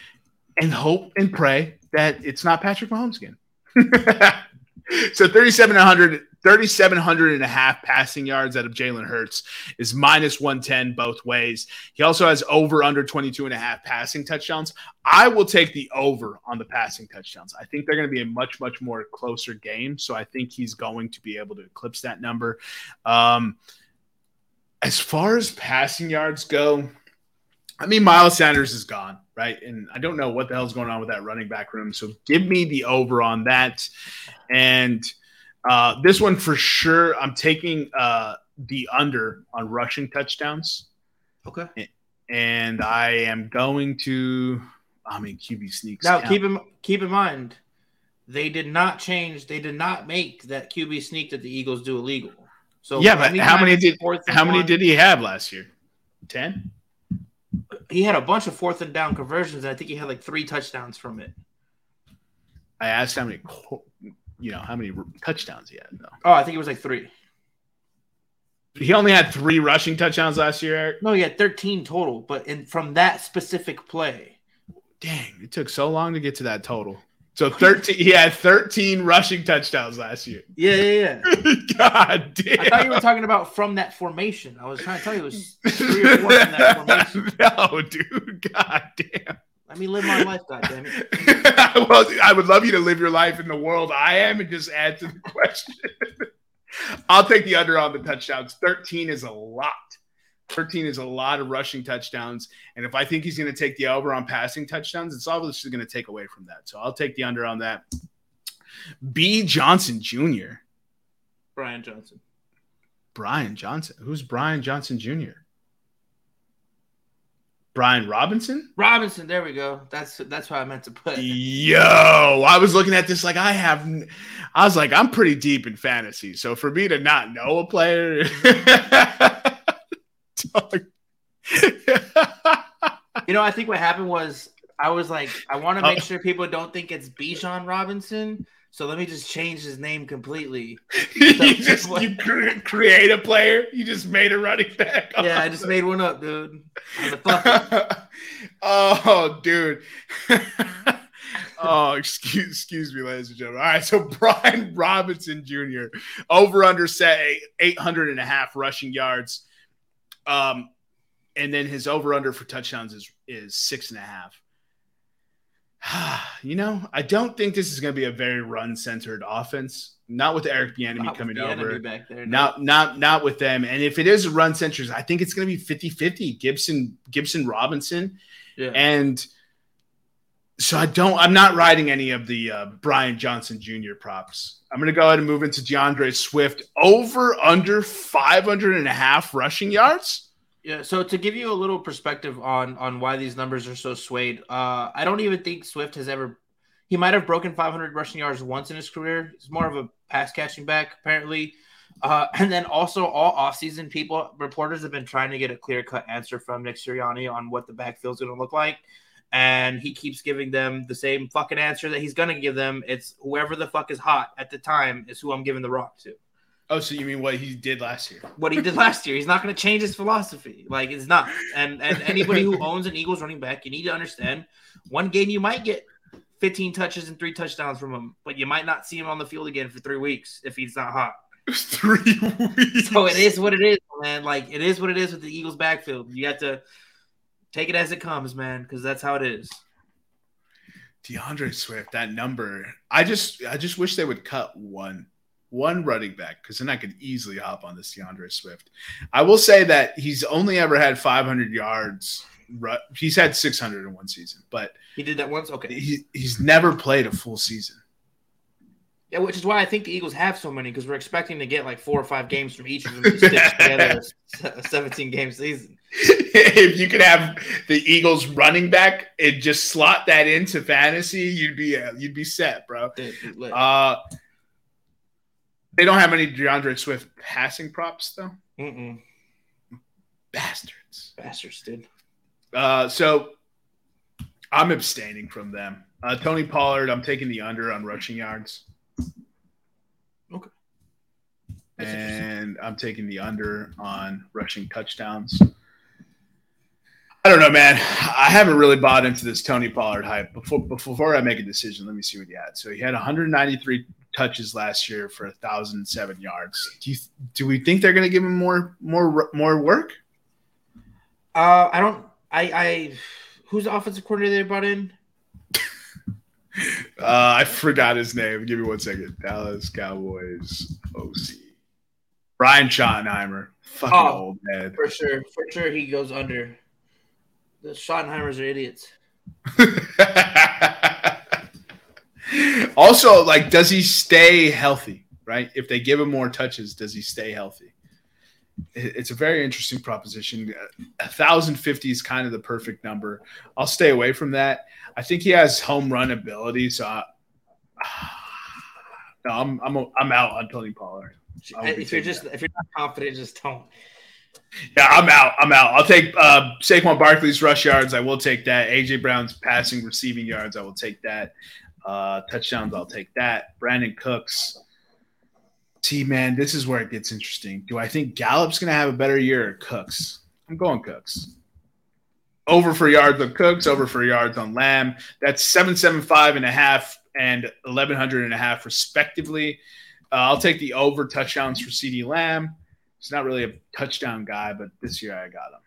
and hope and pray that it's not Patrick Mahomes again. So 3,700 and a half passing yards out of Jalen Hurts is minus 110 both ways. He also has over under 22 and a half passing touchdowns. I will take the over on the passing touchdowns. I think they're going to be a much, much more closer game. So I think he's going to be able to eclipse that number. As far as passing yards go, I mean, Miles Sanders is gone, right? And I don't know what the hell's going on with that running back room. So give me the over on that. And this one for sure, I'm taking the under on rushing touchdowns. Okay. And I am going to, QB sneaks. Now keep in mind, they did not make that QB sneak that the Eagles do illegal. So yeah, but how many did he have last year? 10? He had a bunch of fourth and down conversions. And I think he had like 3 touchdowns from it. I asked how many touchdowns he had, though. Oh, I think it was like 3. He only had 3 rushing touchdowns last year, Eric? No, he had 13 total, but from that specific play. Dang, it took so long to get to that total. So 13, he had 13 rushing touchdowns last year. Yeah. God damn. I thought you were talking about from that formation. I was trying to tell you it was 3 or 4 from that formation. No, dude. God damn. Let me live my life, God damn it. Well, I would love you to live your life in the world I am and just add to the question. I'll take the under on the touchdowns. 13 is a lot. 13 is a lot of rushing touchdowns. And if I think he's going to take the over on passing touchdowns, it's obviously going to take away from that. So I'll take the under on that. B. Johnson Jr. Brian Johnson. Brian Johnson. Who's Brian Johnson Jr.? Brian Robinson? Robinson. There we go. That's what I meant to put. Yo, I was looking at this like I was like, I'm pretty deep in fantasy. So for me to not know a player. You know, I think what happened was I was like, I want to make sure people don't think it's Bijan Robinson, so let me just change his name completely. You create a player. You just made a running back. Yeah, I just made one up, dude. Oh, dude. Oh, excuse me, ladies and gentlemen. All right, so Brian Robinson Jr. over under set 800.5 rushing yards. And then his over-under for touchdowns is 6.5. You know, I don't think this is going to be a very run-centered offense. Not with Eric Bieniemy coming over. Back there, no. Not with them. And if it is run-centered, I think it's going to be 50-50. Gibson Robinson. Yeah. And so I'm not riding any of the Brian Johnson Jr. props. I'm going to go ahead and move into DeAndre Swift over under 500.5 rushing yards. Yeah. So to give you a little perspective on why these numbers are so swayed, I don't even think Swift has ever, he might've broken 500 rushing yards once in his career. He's more of a pass catching back apparently. And then also all offseason reporters have been trying to get a clear cut answer from Nick Sirianni on what the backfield's going to look like. And he keeps giving them the same fucking answer that he's going to give them. It's whoever the fuck is hot at the time is who I'm giving the rock to. Oh, so you mean what he did last year? What he did last year. He's not going to change his philosophy. Like, it's not. And anybody who owns an Eagles running back, you need to understand one game you might get 15 touches and 3 touchdowns from him, but you might not see him on the field again for 3 weeks if he's not hot. 3 weeks. So it is what it is, man. Like, it is what it is with the Eagles backfield. You have to take it as it comes, man, because that's how it is. DeAndre Swift, that number. I just wish they would cut one running back, because then I could easily hop on this DeAndre Swift. I will say that he's only ever had 500 yards. He's had 600 in one season, but he did that once. Okay, he's never played a full season. Yeah, which is why I think the Eagles have so many, because we're expecting to get like 4 or 5 games from each of them to stitch together a 17-game season. If you could have the Eagles running back and just slot that into fantasy, you'd be set, bro. Dude. They don't have any DeAndre Swift passing props, though. Mm-mm. Bastards, dude. So I'm abstaining from them. Tony Pollard, I'm taking the under on rushing yards. Okay. That's and I'm taking the under on rushing touchdowns. I don't know, man. I haven't really bought into this Tony Pollard hype. Before I make a decision, let me see what he had. So he had 193 touches last year for 1,007 yards. Do we think they're going to give him more work? Who's the offensive coordinator they brought in? I forgot his name. Give me 1 second. Dallas Cowboys OC. Brian Schottenheimer. Fucking old head. For sure he goes under. The Schottenheimers are idiots. Also, like, does he stay healthy, right? If they give him more touches, does he stay healthy? It's a very interesting proposition. 1,050 is kind of the perfect number. I'll stay away from that. I think he has home run ability, so I'm out on Tony Pollard. If you're not confident, just don't. Yeah, I'm out. I'll take Saquon Barkley's rush yards. I will take that. A.J. Brown's passing receiving yards. I will take that. Touchdowns. I'll take that. Brandon Cooks. See, man, this is where it gets interesting. Do I think Gallup's going to have a better year or Cooks? I'm going Cooks. Over for yards on Cooks. Over for yards on Lamb. That's 775.5 and 1,100 and a half respectively. I'll take the over touchdowns for CeeDee Lamb. He's not really a touchdown guy, but this year I got him.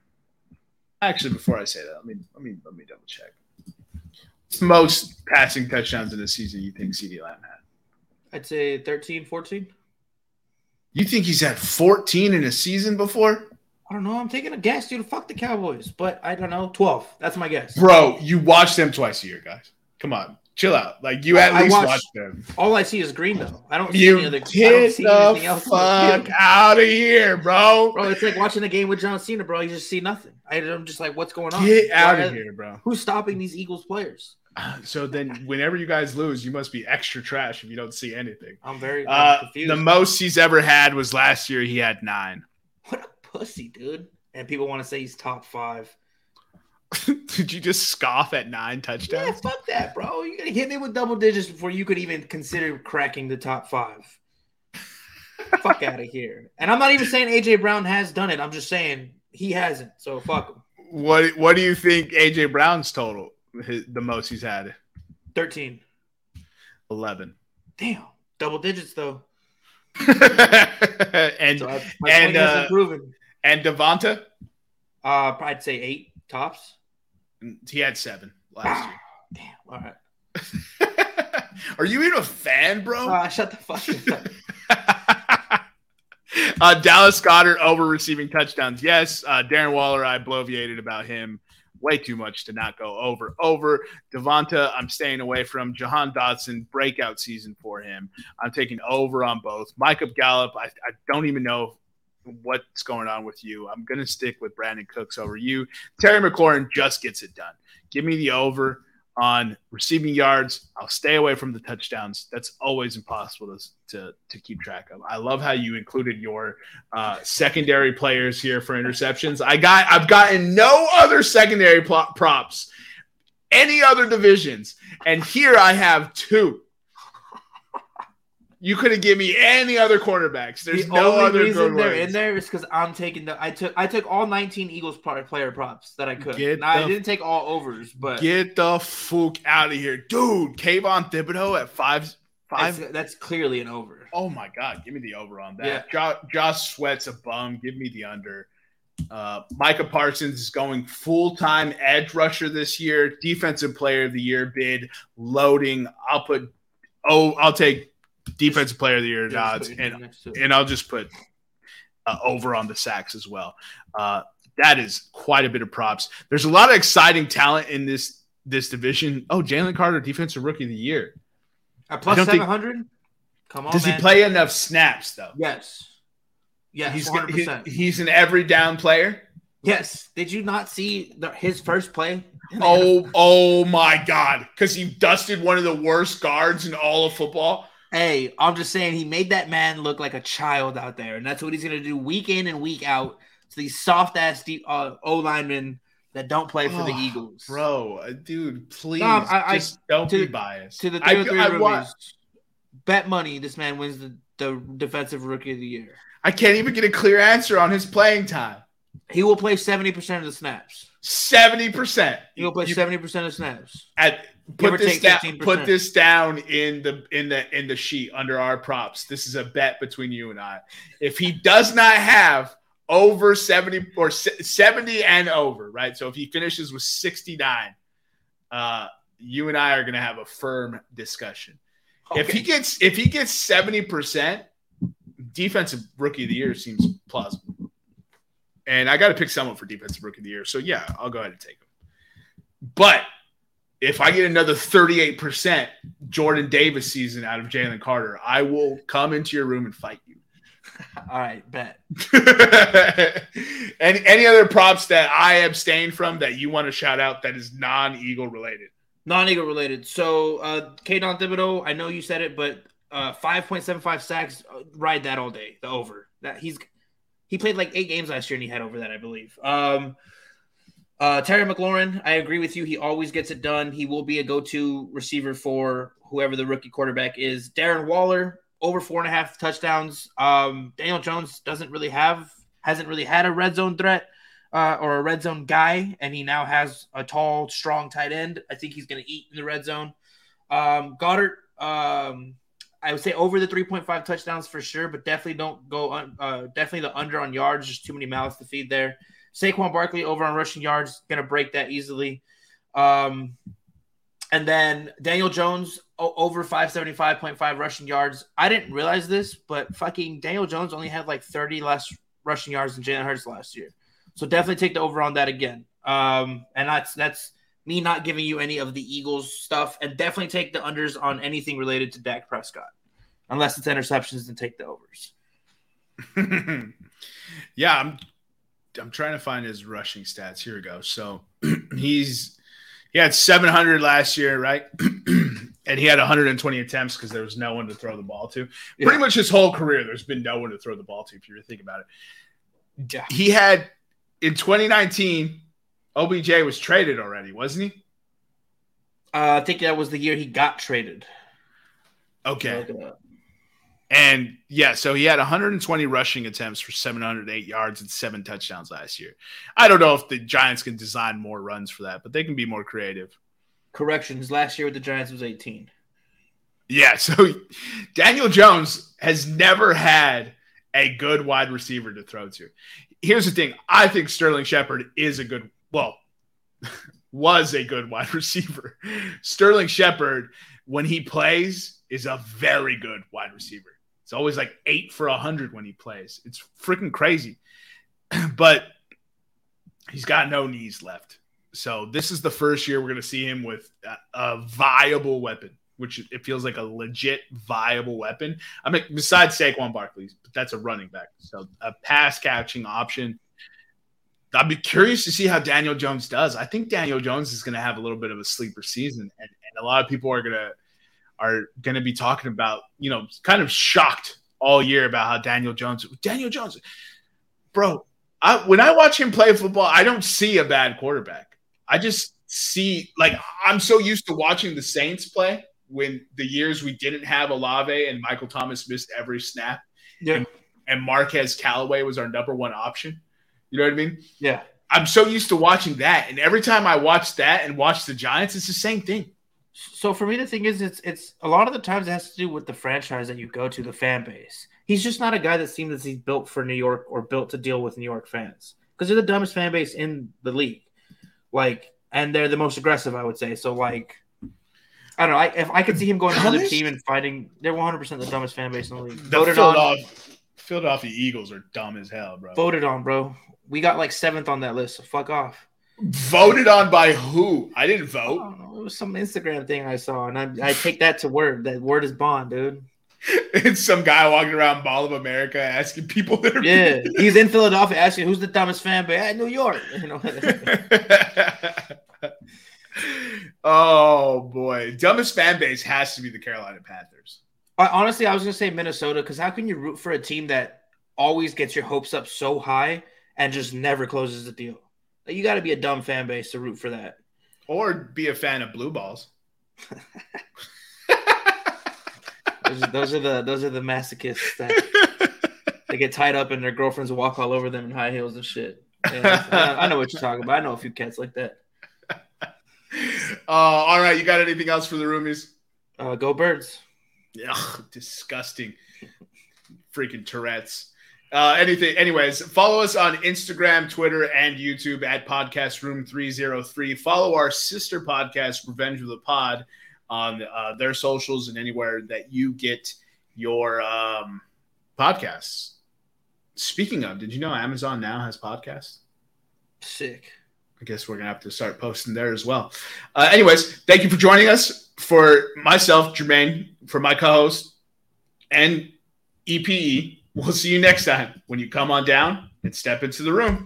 Actually, before I say that, let me double check. Most passing touchdowns in the season you think CeeDee Lamb had? I'd say 13, 14. You think he's had 14 in a season before? I don't know. I'm taking a guess, dude. Fuck the Cowboys. But I don't know. 12. That's my guess. Bro, you watch them twice a year, guys. Come on. Chill out. Like, you I watch them. All I see is green, though. I don't see any other. Get the fuck out of here, bro. Bro, it's like watching a game with John Cena, bro. You just see nothing. I'm just like, what's going on? Get out of here, bro. Who's stopping these Eagles players? So then whenever you guys lose, you must be extra trash if you don't see anything. I'm very confused. The most he's ever had was last year. He had 9. What a pussy, dude. And people want to say he's top 5. Did you just scoff at 9 touchdowns? Yeah, fuck that, bro. You got to hit me with double digits before you could even consider cracking the top 5. Fuck out of here. And I'm not even saying A.J. Brown has done it. I'm just saying he hasn't, so fuck him. What do you think A.J. Brown's total? The most he's had? 13. 11. Damn. Double digits, though. And Devonta? I'd say 8 tops. He had 7 last year. Damn. All right. Are you even a fan, bro? Shut the fuck up. Dallas Goedert over receiving touchdowns. Yes. Darren Waller, I bloviated about him. Way too much to not go over. Devonta, I'm staying away from. Jahan Dotson, breakout season for him. I'm taking over on both. Micah Gallup, I don't even know what's going on with you. I'm going to stick with Brandon Cooks over you. Terry McLaurin just gets it done. Give me the over on receiving yards. I'll stay away from the touchdowns. That's always impossible to keep track of. I love how you included your secondary players here for interceptions. I've gotten no other secondary props, any other divisions, and here I have 2. You couldn't give me any other cornerbacks. There's the no only other reason they're in there is because I'm taking the. I took all 19 Eagles player props that I could. I didn't take all overs, but get the fuck out of here, dude. Kayvon Thibodeau at 5.5. That's clearly an over. Oh my god, give me the over on that. Yeah. Josh Sweat's a bum. Give me the under. Micah Parsons is going full-time edge rusher this year. Defensive Player of the Year bid loading. I'll take. Defensive Player of the Year nods, and I'll just put over on the sacks as well. That is quite a bit of props. There's a lot of exciting talent in this division. Oh, Jalen Carter, Defensive Rookie of the Year. At plus 700? Come on, Does he play enough snaps, though? Yes. Yeah, he's 100%. He's an every-down player? Yes. Did you not see his first play? Oh, my God, because he dusted one of the worst guards in all of football. Hey, I'm just saying he made that man look like a child out there, and that's what he's going to do week in and week out to these soft-ass O-linemen that don't play for the Eagles. Bro, dude, please, don't be biased. To the 303 rookies, bet money this man wins the Defensive Rookie of the Year. I can't even get a clear answer on his playing time. He will play 70% of the snaps. 70%. He will play 70% of snaps. Put this down in the sheet under our props. This is a bet between you and I. If he does not have over 70 and over, right? So if he finishes with 69, you and I are going to have a firm discussion. Okay. If he gets 70%, Defensive Rookie of the Year seems plausible. And I got to pick someone for Defensive Rookie of the Year. So yeah, I'll go ahead and take him. But if I get another 38% Jordan Davis season out of Jalen Carter, I will come into your room and fight you. All right, bet. And any other props that I abstain from that you want to shout out that is non-Eagle related? Non-Eagle related. So, Kayvon Thibodeau, I know you said it, but 5.75 sacks, ride that all day, the over. That he played like 8 games last year and he had over that, I believe. Terry McLaurin, I agree with you. He always gets it done. He will be a go-to receiver for whoever the rookie quarterback is. Darren Waller, over 4.5 touchdowns. Daniel Jones hasn't really had a red zone threat or a red zone guy, and he now has a tall, strong tight end. I think he's going to eat in the red zone. Goddard, I would say over the 3.5 touchdowns for sure, but definitely don't go definitely the under on yards. There's too many mouths to feed there. Saquon Barkley over on rushing yards, going to break that easily. And then Daniel Jones over 575.5 rushing yards. I didn't realize this, but fucking Daniel Jones only had like 30 less rushing yards than Jalen Hurts last year. So definitely take the over on that again. And that's me not giving you any of the Eagles stuff, and definitely take the unders on anything related to Dak Prescott, unless it's interceptions, then take the overs. Yeah, I'm trying to find his rushing stats. Here we go. So he had 700 last year, right? And he had 120 attempts because there was no one to throw the ball to. Yeah. Pretty much his whole career, there's been no one to throw the ball to, if you were to think about it. Yeah. He had, in 2019, OBJ was traded already, wasn't he? I think that was the year he got traded. Okay. And, yeah, so he had 120 rushing attempts for 708 yards and 7 touchdowns last year. I don't know if the Giants can design more runs for that, but they can be more creative. Corrections, last year with the Giants was 18. Yeah, so Daniel Jones has never had a good wide receiver to throw to. Here's the thing. I think Sterling Shepard was a good wide receiver. Sterling Shepard, when he plays, is a very good wide receiver. It's always like 8 for 100 when he plays. It's freaking crazy. But he's got no knees left. So this is the first year we're going to see him with a viable weapon, which it feels like a legit viable weapon. I mean, besides Saquon Barkley, but that's a running back. So a pass catching option. I'd be curious to see how Daniel Jones does. I think Daniel Jones is going to have a little bit of a sleeper season. And a lot of people are going to be talking about, you know, kind of shocked all year about how Daniel Jones, bro, when I watch him play football, I don't see a bad quarterback. I just see, like, I'm so used to watching the Saints play when the years we didn't have Olave and Michael Thomas missed every snap. Yeah. And Marquez Callaway was our number one option. You know what I mean? Yeah. I'm so used to watching that. And every time I watch that and watch the Giants, it's the same thing. So for me, the thing is, it's a lot of the times it has to do with the franchise that you go to, the fan base. He's just not a guy that seems as he's built for New York or built to deal with New York fans, because they're the dumbest fan base in the league. Like, and they're the most aggressive, I would say. So, like, I don't know. If I could see him going to another team and fighting, they're 100% the dumbest fan base in the league. Philadelphia Eagles are dumb as hell, bro. Voted on, bro. We got like 7th on that list, so fuck off. Voted on by who? I didn't vote. I don't know. It was some Instagram thing I saw, and I take that to word. That word is bond, dude. It's some guy walking around Mall of America asking people that are he's in Philadelphia asking who's the dumbest fan, but New York. You know? Oh, boy. Dumbest fan base has to be the Carolina Panthers. Honestly, I was going to say Minnesota, because how can you root for a team that always gets your hopes up so high and just never closes the deal? You got to be a dumb fan base to root for that. Or be a fan of blue balls. those are the masochists that they get tied up and their girlfriends walk all over them in high heels and shit. Yeah, I know what you're talking about. I know a few cats like that. All right. You got anything else for the roomies? Go Birds. Ugh, disgusting. Freaking Tourette's. Anything. Anyways, follow us on Instagram, Twitter, and YouTube at Podcast Room 303. Follow our sister podcast, Revenge of the Pod, on their socials and anywhere that you get your podcasts. Speaking of, did you know Amazon now has podcasts? Sick. I guess we're going to have to start posting there as well. Anyways, thank you for joining us. For myself, Jermaine, for my co-host, and EPE. We'll see you next time when you come on down and step into the room.